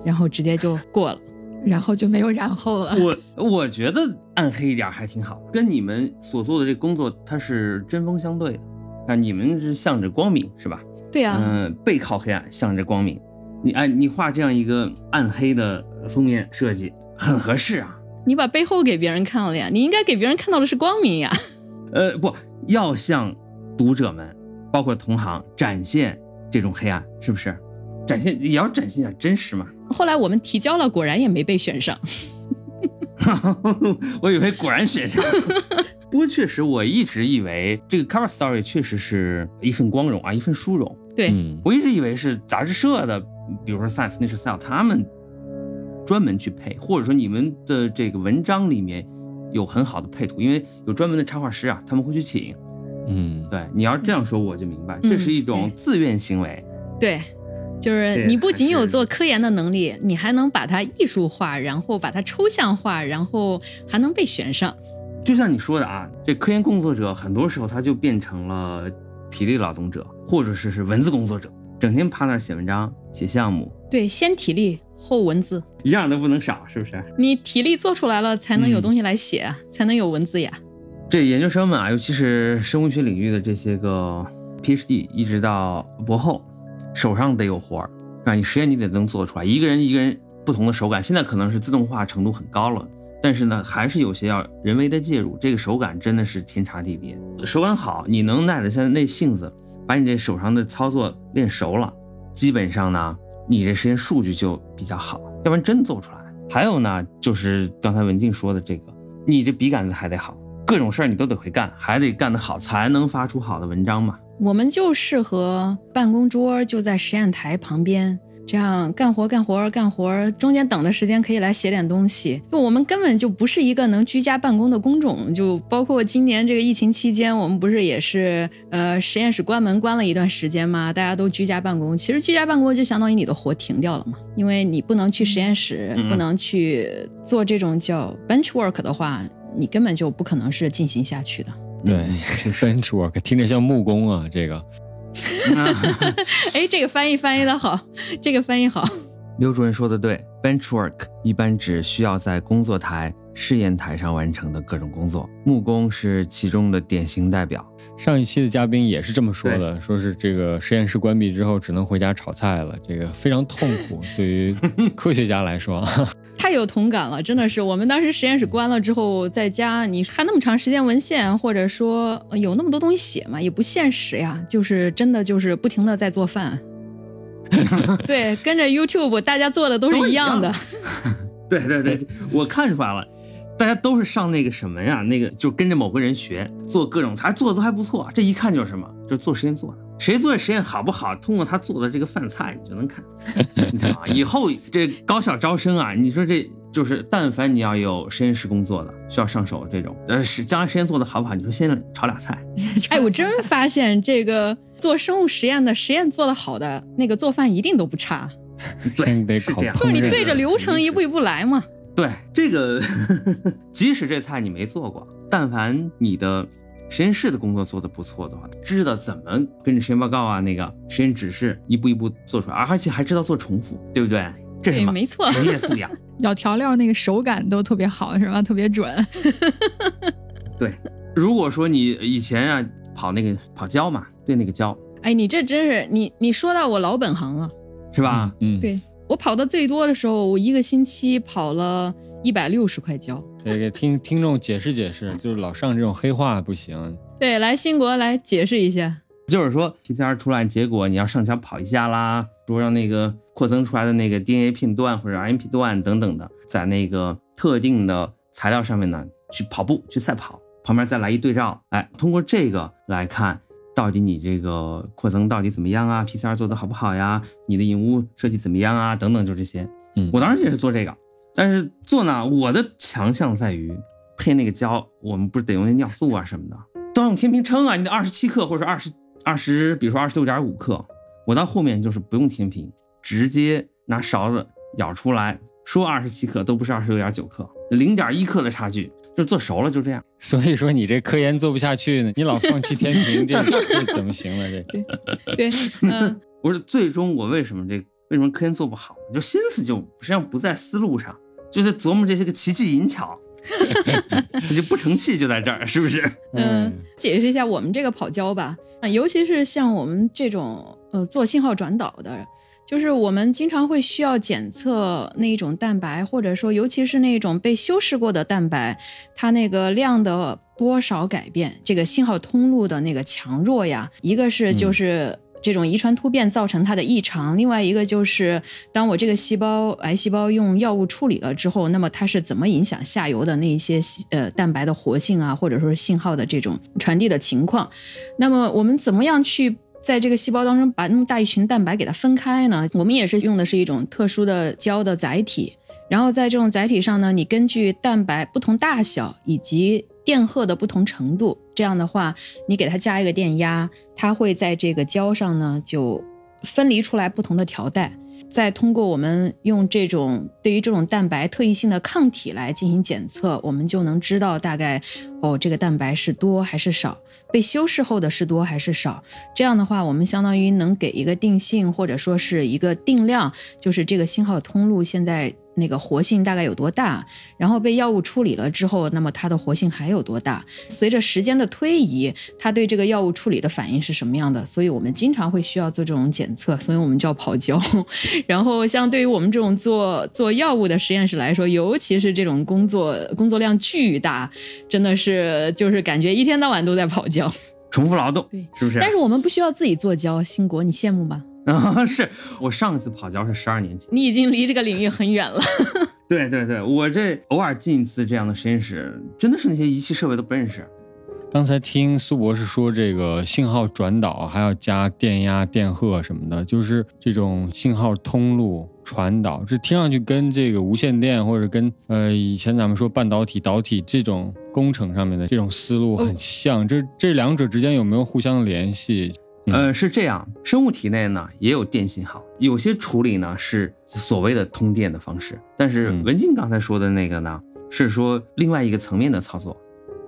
然后直接就过了，然后就没有然后了。我我觉得暗黑一点还挺好，跟你们所做的这工作它是针锋相对的。那你们是向着光明是吧？对啊，嗯、呃，背靠黑暗向着光明。你哎，你画这样一个暗黑的封面设计很合适啊！你把背后给别人看了呀，你应该给别人看到的是光明呀。呃，不要向读者们，包括同行展现这种黑暗，是不是？展现也要展现点真实嘛。后来我们提交了，果然也没被选上。我以为果然选上。不过确实，我一直以为这个 cover story 确实是一份光荣啊，一份殊荣。对、嗯，我一直以为是杂志社的。比如说 Science 那是 Science 他们专门去配，或者说你们的这个文章里面有很好的配图，因为有专门的插画师啊，他们会去请。嗯，对，你要这样说我就明白、嗯、这是一种自愿行为、嗯、对, 对，就是你不仅有做科研的能力，还你还能把它艺术化，然后把它抽象化，然后还能被选上。就像你说的啊，这科研工作者很多时候他就变成了体力劳动者，或者是是文字工作者，整天趴那儿写文章写项目。对，先体力后文字，一样都不能少，是不是？你体力做出来了才能有东西来写、啊嗯、才能有文字呀。这研究生们啊，尤其是生物学领域的这些个 PhD 一直到博后，手上得有活儿啊，你实验你得能做出来，一个人一个人不同的手感。现在可能是自动化程度很高了，但是呢还是有些要人为的介入，这个手感真的是天差地别。手感好，你能耐得下那性子，把你这手上的操作练熟了，基本上呢你这实验数据就比较好，要不然真做不出来。还有呢，就是刚才文静说的这个，你这笔杆子还得好，各种事儿你都得会干，还得干得好才能发出好的文章嘛。我们就适合办公桌就在实验台旁边，这样干活干活干活，中间等的时间可以来写点东西。就我们根本就不是一个能居家办公的工种，就包括今年这个疫情期间，我们不是也是呃实验室关门关了一段时间吗？大家都居家办公。其实居家办公就相当于你的活停掉了嘛，因为你不能去实验室，不能去做这种叫 bench work 的话，你根本就不可能是进行下去的。对 ，bench work 听着像木工啊，这个。哎，这个翻译翻译的好，这个翻译好。刘主任说的对，benchwork 一般只需要在工作台试验台上完成的各种工作，木工是其中的典型代表。上一期的嘉宾也是这么说的，说是这个实验室关闭之后只能回家炒菜了，这个非常痛苦对于科学家来说太有同感了，真的是我们当时实验室关了之后在家，你看那么长时间文献，或者说有那么多东西写嘛，也不现实呀，就是真的就是不停的在做饭对，跟着 YouTube 大家做的都是一样的对对对，我看出来了，大家都是上那个什么呀，那个就跟着某个人学做各种菜，做的都还不错，这一看就是什么，就是做实验做的，谁做的实验好不好，通过他做的这个饭菜你就能看你看以后这高校招生啊，你说这就是但凡你要有实验室工作的需要上手这种，呃，将来实验做的好不好，你说先炒俩菜哎，我真发现这个做生物实验的，实验做的好的那个做饭一定都不差对，得考，就是你对着流程一步一步来嘛。对，这个即使这菜你没做过，但凡你的实验室的工作做得不错的话，知道怎么跟着实验报告啊，那个实验指示一步一步做出来，而且还知道做重复，对不对？这是什么？没错，职业素养。咬调料那个手感都特别好，是吧？特别准。对，如果说你以前啊跑那个跑胶嘛，对那个胶，哎，你这真是你你说到我老本行了。是吧？嗯，对，我跑的最多的时候，我一个星期跑了一百六十块胶。这个听听众解释解释，就是老上这种黑话不行。对，来新国来解释一下，就是说 P C R 出来结果你要上桥跑一下啦，说让那个扩增出来的那个 D N A 片段或者 R N A 片段等等的，在那个特定的材料上面呢去跑步去赛跑，旁边再来一对照，哎，通过这个来看。到底你这个扩增到底怎么样啊 ？P C R 做的好不好呀？你的引物设计怎么样啊？等等，就这些。嗯，我当时也是做这个，但是做呢，我的强项在于配那个胶，我们不是得用那尿素啊什么的，都要用天平称啊，你得二十七克或者二十二十，比如说二十六点五克。我到后面就是不用天平，直接拿勺子舀出来，说二十七克都不是二十六点九克，零点一克的差距。就做熟了就这样，所以说你这科研做不下去呢，你老放弃天平这怎么行了这个对嗯，我说最终我为什么这为什么科研做不好，就心思就实际上不在思路上，就在琢磨这些个奇技淫巧你就不成器就在这儿，是不是？嗯，解释一下我们这个跑胶吧，尤其是像我们这种呃做信号传导的，就是我们经常会需要检测那种蛋白，或者说尤其是那种被修饰过的蛋白，它那个量的多少改变，这个信号通路的那个强弱呀，一个是就是这种遗传突变造成它的异常、嗯、另外一个就是当我这个细胞癌细胞用药物处理了之后，那么它是怎么影响下游的那一些呃蛋白的活性啊，或者说是信号的这种传递的情况，那么我们怎么样去在这个细胞当中把那么大一群蛋白给它分开呢？我们也是用的是一种特殊的胶的载体，然后在这种载体上呢，你根据蛋白不同大小以及电荷的不同程度，这样的话你给它加一个电压，它会在这个胶上呢就分离出来不同的条带，再通过我们用这种对于这种蛋白特异性的抗体来进行检测，我们就能知道大概哦这个蛋白是多还是少，被修饰后的是多还是少，这样的话我们相当于能给一个定性或者说是一个定量，就是这个信号通路现在那个活性大概有多大，然后被药物处理了之后，那么它的活性还有多大，随着时间的推移它对这个药物处理的反应是什么样的，所以我们经常会需要做这种检测，所以我们叫跑胶然后像对于我们这种做做药物的实验室来说，尤其是这种工作工作量巨大，真的是就是感觉一天到晚都在跑胶，重复劳动，对，是不是？但是我们不需要自己做胶，新国你羡慕吧啊，是我上一次跑胶是十二年前，你已经离这个领域很远了。对对对，我这偶尔进一次这样的实验室，真的是那些仪器设备都不认识。刚才听苏博士说这个信号传导还要加电压、电荷什么的，就是这种信号通路传导，这听上去跟这个无线电或者跟呃以前咱们说半导体、导体这种工程上面的这种思路很像，哦、这这两者之间有没有互相联系？呃，是这样，生物体内呢也有电信号，有些处理呢是所谓的通电的方式，但是文静刚才说的那个呢、嗯、是说另外一个层面的操作。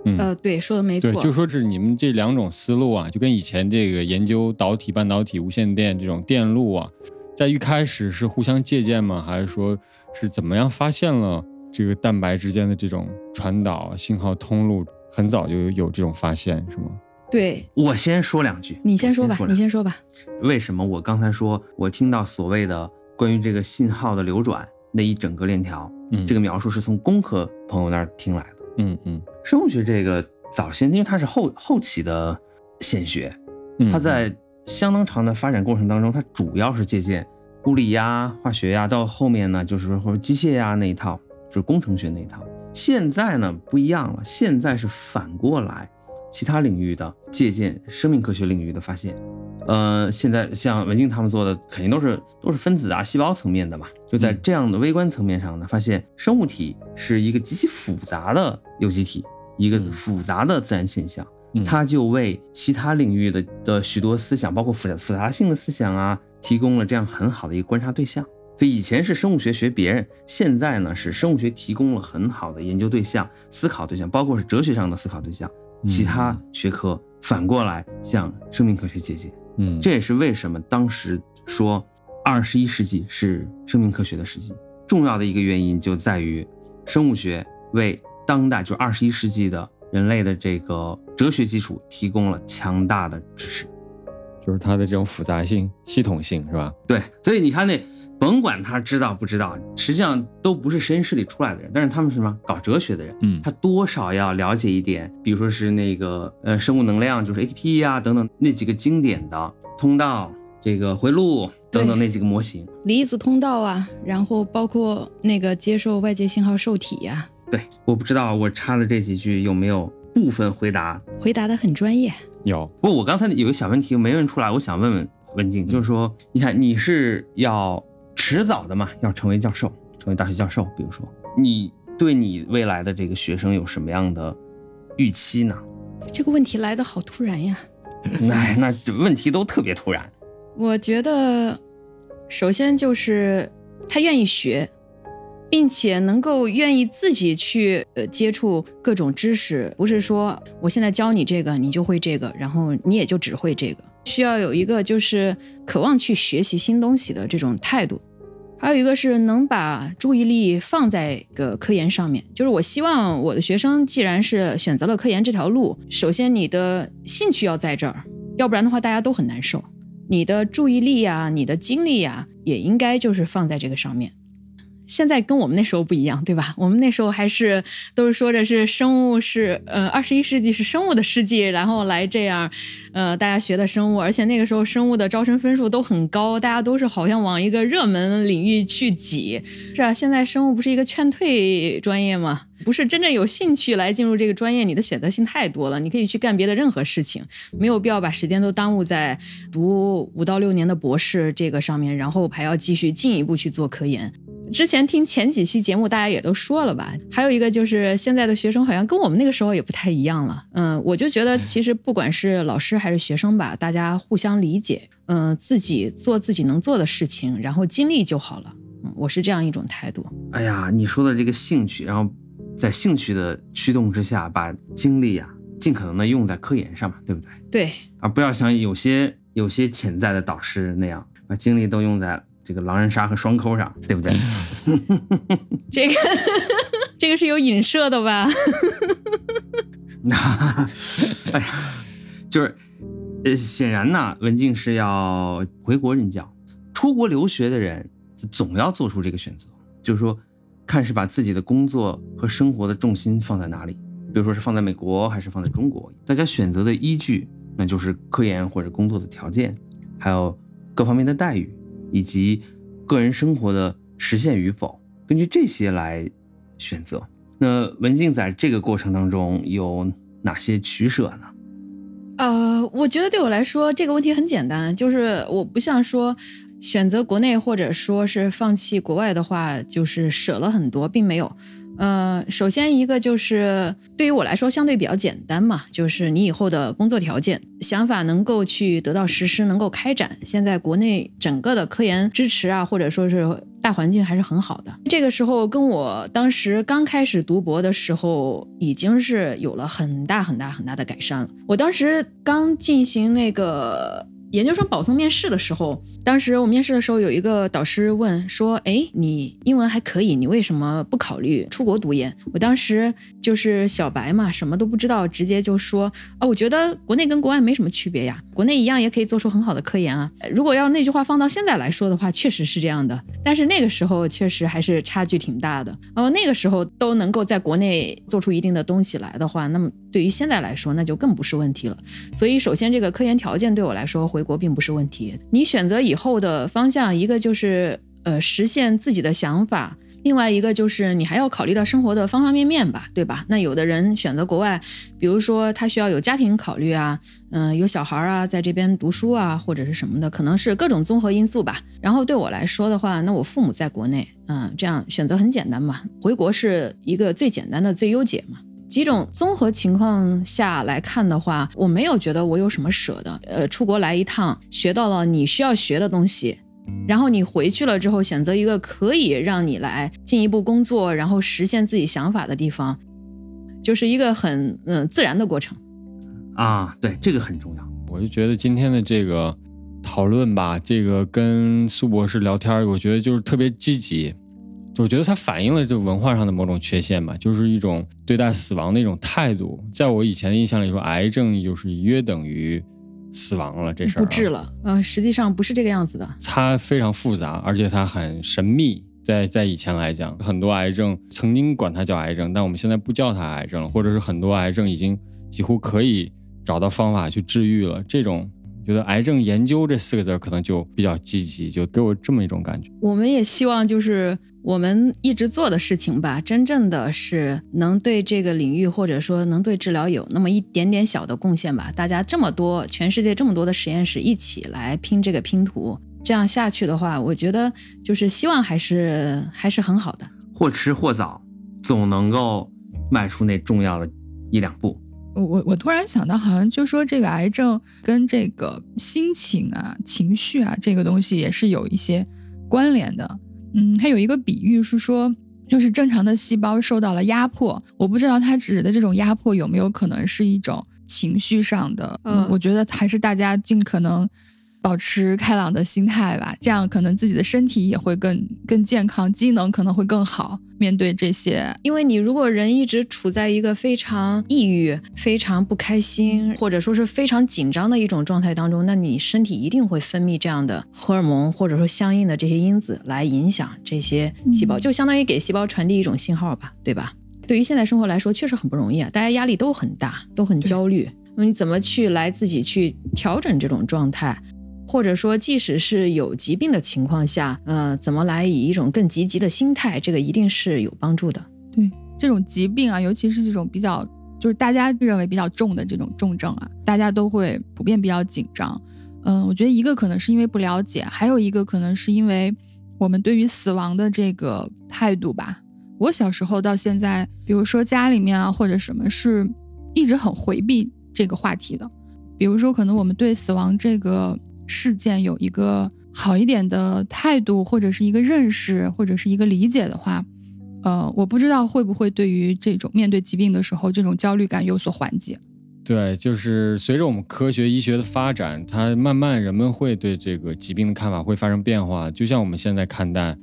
嗯、呃，对，说的没错，对，就说是你们这两种思路啊，就跟以前这个研究导体、半导体、无线电这种电路啊，在一开始是互相借鉴吗？还是说是怎么样发现了这个蛋白之间的这种传导信号通路很早就有这种发现是吗？对，我先说两句。你先说吧，你先说吧。为什么我刚才说我听到所谓的关于这个信号的流转那一整个链条、嗯、这个描述是从工科朋友那儿听来的。嗯嗯，生物学这个早先因为它是后后期的显学，它在相当长的发展过程当中，它主要是借鉴物理呀、化学呀，到后面呢就是说或者机械呀那一套，就是工程学那一套。现在呢不一样了，现在是反过来其他领域的借鉴，生命科学领域的发现。呃，现在像文静他们做的肯定都是都是分子啊、细胞层面的嘛，就在这样的微观层面上呢，发现生物体是一个极其复杂的有机体，一个复杂的自然现象，嗯、它就为其他领域的的许多思想，包括复杂复杂性的思想啊，提供了这样很好的一个观察对象。所以以前是生物学学别人，现在呢是生物学提供了很好的研究对象、思考对象，包括是哲学上的思考对象。其他学科反过来向生命科学借鉴，嗯，这也是为什么当时说二十一世纪是生命科学的世纪，重要的一个原因就在于生物学为当代就二十一世纪的人类的这个哲学基础提供了强大的支持，就是它的这种复杂性、系统性，是吧？对，所以你看那甭管他知道不知道，实际上都不是实验室里出来的人，但是他们是什么搞哲学的人，嗯，他多少要了解一点，比如说是那个呃生物能量，就是 A T P 啊等等那几个经典的通道，这个回路等等那几个模型，离子通道啊，然后包括那个接受外界信号受体呀、啊。对，我不知道我插了这几句有没有部分回答，回答得很专业。有，不过我刚才有个小问题没问出来，我想问问文静，就是说，你看你是要。迟早的嘛，要成为教授，成为大学教授。比如说，你对你未来的这个学生有什么样的预期呢？这个问题来得好突然呀！哎，那问题都特别突然。我觉得，首先就是他愿意学，并且能够愿意自己去接触各种知识，不是说我现在教你这个，你就会这个，然后你也就只会这个。需要有一个就是渴望去学习新东西的这种态度，还有一个是能把注意力放在一个科研上面。就是我希望我的学生既然是选择了科研这条路，首先你的兴趣要在这儿，要不然的话大家都很难受。你的注意力啊，你的精力啊，也应该就是放在这个上面。现在跟我们那时候不一样，对吧？我们那时候还是都是说着是生物是呃二十一世纪是生物的世纪，然后来这样，呃大家学的生物，而且那个时候生物的招生分数都很高，大家都是好像往一个热门领域去挤。是啊，现在生物不是一个劝退专业吗？不是真正有兴趣来进入这个专业，你的选择性太多了，你可以去干别的任何事情，没有必要把时间都耽误在读五到六年的博士这个上面，然后还要继续进一步去做科研。之前听前几期节目大家也都说了吧，还有一个就是现在的学生好像跟我们那个时候也不太一样了。嗯，我就觉得其实不管是老师还是学生吧，大家互相理解，嗯，自己做自己能做的事情，然后尽力就好了。嗯，我是这样一种态度。哎呀，你说的这个兴趣，然后在兴趣的驱动之下，把精力啊尽可能的用在科研上嘛，对不对？对，而不要像有些有些潜在的导师那样，把精力都用在这个狼人杀和双扣上，对不对？这个这个是有影射的吧？哎呀，就是呃，显然呢，文静是要回国任教，出国留学的人总要做出这个选择，就是说，看是把自己的工作和生活的重心放在哪里，比如说是放在美国还是放在中国，大家选择的依据那就是科研或者工作的条件，还有各方面的待遇。以及个人生活的实现与否，根据这些来选择。那文静在这个过程当中有哪些取舍呢？呃，我觉得对我来说这个问题很简单，就是我不像说选择国内或者说是放弃国外的话，就是舍了很多，并没有。呃，首先一个就是对于我来说相对比较简单嘛，就是你以后的工作条件想法能够去得到实施，能够开展。现在国内整个的科研支持啊，或者说是大环境还是很好的，这个时候跟我当时刚开始读博的时候已经是有了很大很大很大的改善了。我当时刚进行那个研究生保送面试的时候，当时我面试的时候有一个导师问说，哎，你英文还可以，你为什么不考虑出国读研？我当时就是小白嘛，什么都不知道，直接就说啊，我觉得国内跟国外没什么区别呀，国内一样也可以做出很好的科研啊。如果要那句话放到现在来说的话，确实是这样的，但是那个时候确实还是差距挺大的。然后那个时候都能够在国内做出一定的东西来的话，那么对于现在来说那就更不是问题了。所以首先这个科研条件对我来说回国并不是问题。你选择以后的方向，一个就是呃实现自己的想法，另外一个就是你还要考虑到生活的方方面面吧，对吧？那有的人选择国外，比如说他需要有家庭考虑啊，嗯、呃，有小孩啊，在这边读书啊，或者是什么的，可能是各种综合因素吧。然后对我来说的话，那我父母在国内，嗯、呃，这样选择很简单嘛，回国是一个最简单的最优解嘛。几种综合情况下来看的话，我没有觉得我有什么舍的。呃，出国来一趟，学到了你需要学的东西，然后你回去了之后，选择一个可以让你来进一步工作，然后实现自己想法的地方，就是一个很嗯、呃、自然的过程。啊，对，这个很重要。我就觉得今天的这个讨论吧，这个跟苏博士聊天，我觉得就是特别积极。我觉得它反映了这文化上的某种缺陷吧，就是一种对待死亡的一种态度。在我以前的印象里说，癌症就是约等于死亡了，这事儿、啊、不治了。嗯、呃，实际上不是这个样子的。它非常复杂，而且它很神秘。在在以前来讲，很多癌症曾经管它叫癌症，但我们现在不叫它癌症了，或者是很多癌症已经几乎可以找到方法去治愈了。这种。觉得癌症研究这四个字可能就比较积极，就给我这么一种感觉。我们也希望就是我们一直做的事情吧，真正的是能对这个领域或者说能对治疗有那么一点点小的贡献吧。大家这么多，全世界这么多的实验室一起来拼这个拼图，这样下去的话，我觉得就是希望还是还是很好的。或迟或早，总能够迈出那重要的一两步。我我突然想到，好像就说这个癌症跟这个心情啊、情绪啊这个东西也是有一些关联的。嗯，它有一个比喻是说，就是正常的细胞受到了压迫，我不知道它指的这种压迫有没有可能是一种情绪上的。嗯，嗯我觉得还是大家尽可能保持开朗的心态吧，这样可能自己的身体也会更更健康，机能可能会更好。面对这些，因为你如果人一直处在一个非常抑郁、非常不开心，或者说是非常紧张的一种状态当中，那你身体一定会分泌这样的荷尔蒙，或者说相应的这些因子来影响这些细胞，就相当于给细胞传递一种信号吧，对吧？对于现代生活来说，确实很不容易啊，大家压力都很大，都很焦虑，那你怎么去来自己去调整这种状态？或者说即使是有疾病的情况下，呃，怎么来以一种更积极的心态，这个一定是有帮助的。对，这种疾病啊，尤其是这种比较就是大家认为比较重的这种重症啊，大家都会普遍比较紧张。嗯、呃，我觉得一个可能是因为不了解，还有一个可能是因为我们对于死亡的这个态度吧。我小时候到现在，比如说家里面啊或者什么，是一直很回避这个话题的。比如说可能我们对死亡这个事件有一个好一点的态度，或者是一个认识，或者是一个理解的话，呃，我不知道会不会对于这种面对疾病的时候，这种焦虑感有所缓解。对，就是随着我们科学医学的发展，它慢慢人们会对这个疾病的看法会发生变化。就像我们现在看待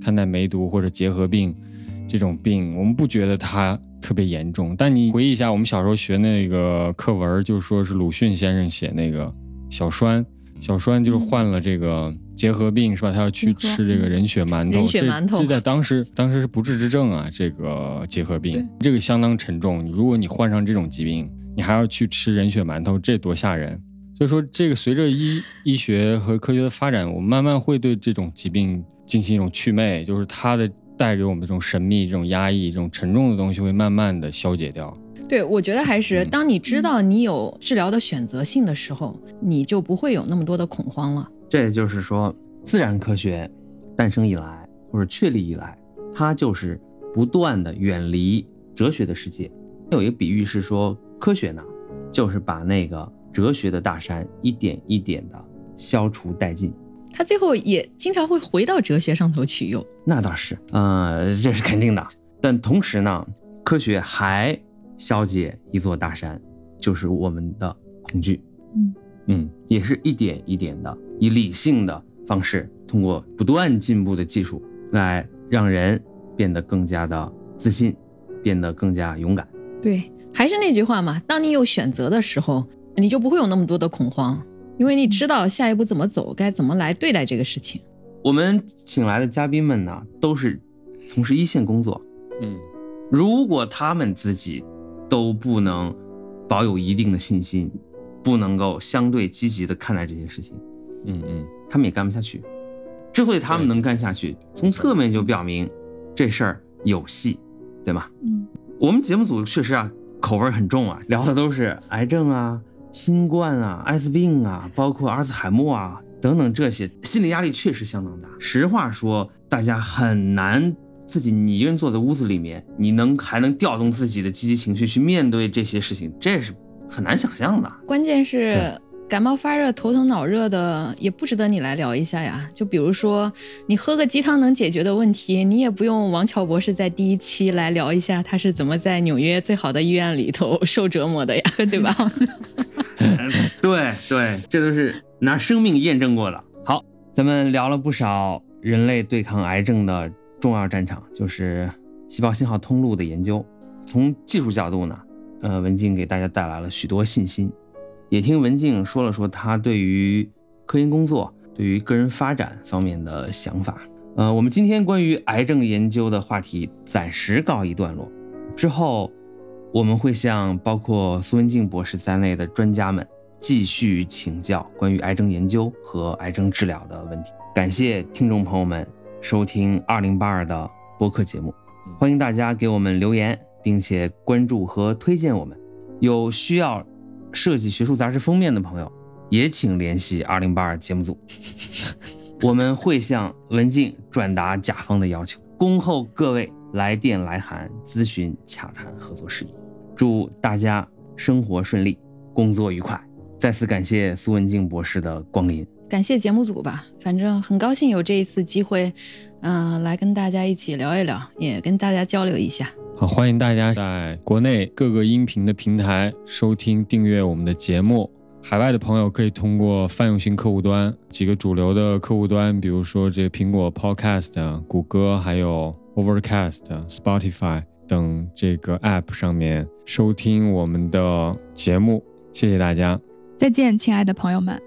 看待梅毒或者结核病这种病，我们不觉得它特别严重，但你回忆一下我们小时候学那个课文，就是说是鲁迅先生写那个小栓。小栓就是患了这个结核病、嗯、是吧？他要去吃这个人血馒头，人血馒头这在当时当时是不治之症啊。这个结核病这个相当沉重，如果你患上这种疾病，你还要去吃人血馒头，这多吓人！所以说，这个随着医医学和科学的发展，我们慢慢会对这种疾病进行一种祛魅，就是它的带给我们这种神秘、这种压抑、这种沉重的东西会慢慢的消解掉。对，我觉得还是当你知道你有治疗的选择性的时候，你就不会有那么多的恐慌了。这也就是说，自然科学诞生以来或者确立以来，它就是不断的远离哲学的世界。有一个比喻是说，科学呢就是把那个哲学的大山一点一点的消除殆尽，它最后也经常会回到哲学上头去用。那倒是，呃，这是肯定的。但同时呢，科学还消解一座大山，就是我们的恐惧。嗯，嗯，也是一点一点的，以理性的方式，通过不断进步的技术来让人变得更加的自信，变得更加勇敢。对，还是那句话嘛，当你有选择的时候，你就不会有那么多的恐慌，因为你知道下一步怎么走，该怎么来对待这个事情。我们请来的嘉宾们呢，都是从事一线工作，嗯，如果他们自己都不能保有一定的信心，不能够相对积极的看待这些事情，嗯嗯，他们也干不下去。之所以他们能干下去，从侧面就表明这事儿有戏，对吗？嗯，我们节目组确实啊，口味很重啊，聊的都是癌症啊、新冠啊、艾滋病啊，包括阿尔茨海默啊等等，这些心理压力确实相当大。实话说，大家很难自己你一个人坐在屋子里面，你能还能调动自己的积极情绪去面对这些事情，这是很难想象的。关键是感冒发热头疼脑热的也不值得你来聊一下呀，就比如说你喝个鸡汤能解决的问题，你也不用王乔博士在第一期来聊一下他是怎么在纽约最好的医院里头受折磨的呀，对吧？对对，这都是拿生命验证过的。好，咱们聊了不少人类对抗癌症的重要战场，就是细胞信号通路的研究。从技术角度呢，呃，文静给大家带来了许多信心，也听文静说了说他对于科研工作、对于个人发展方面的想法。呃，我们今天关于癌症研究的话题暂时告一段落，之后我们会向包括苏文静博士在内的专家们继续请教关于癌症研究和癌症治疗的问题。感谢听众朋友们收听二零八二的播客节目，欢迎大家给我们留言，并且关注和推荐我们。有需要设计学术杂志封面的朋友，也请联系二零八二节目组，我们会向文静转达甲方的要求，恭候各位来电来函咨询洽谈合作事宜。祝大家生活顺利，工作愉快。再次感谢苏文静博士的光临，感谢节目组吧，反正很高兴有这一次机会，嗯、呃，来跟大家一起聊一聊，也跟大家交流一下。好，欢迎大家在国内各个音频的平台收听、订阅我们的节目。海外的朋友可以通过泛用型客户端，几个主流的客户端，比如说这个苹果 Podcast、谷歌、还有 Overcast、Spotify 等这个 App 上面收听我们的节目。谢谢大家，再见，亲爱的朋友们。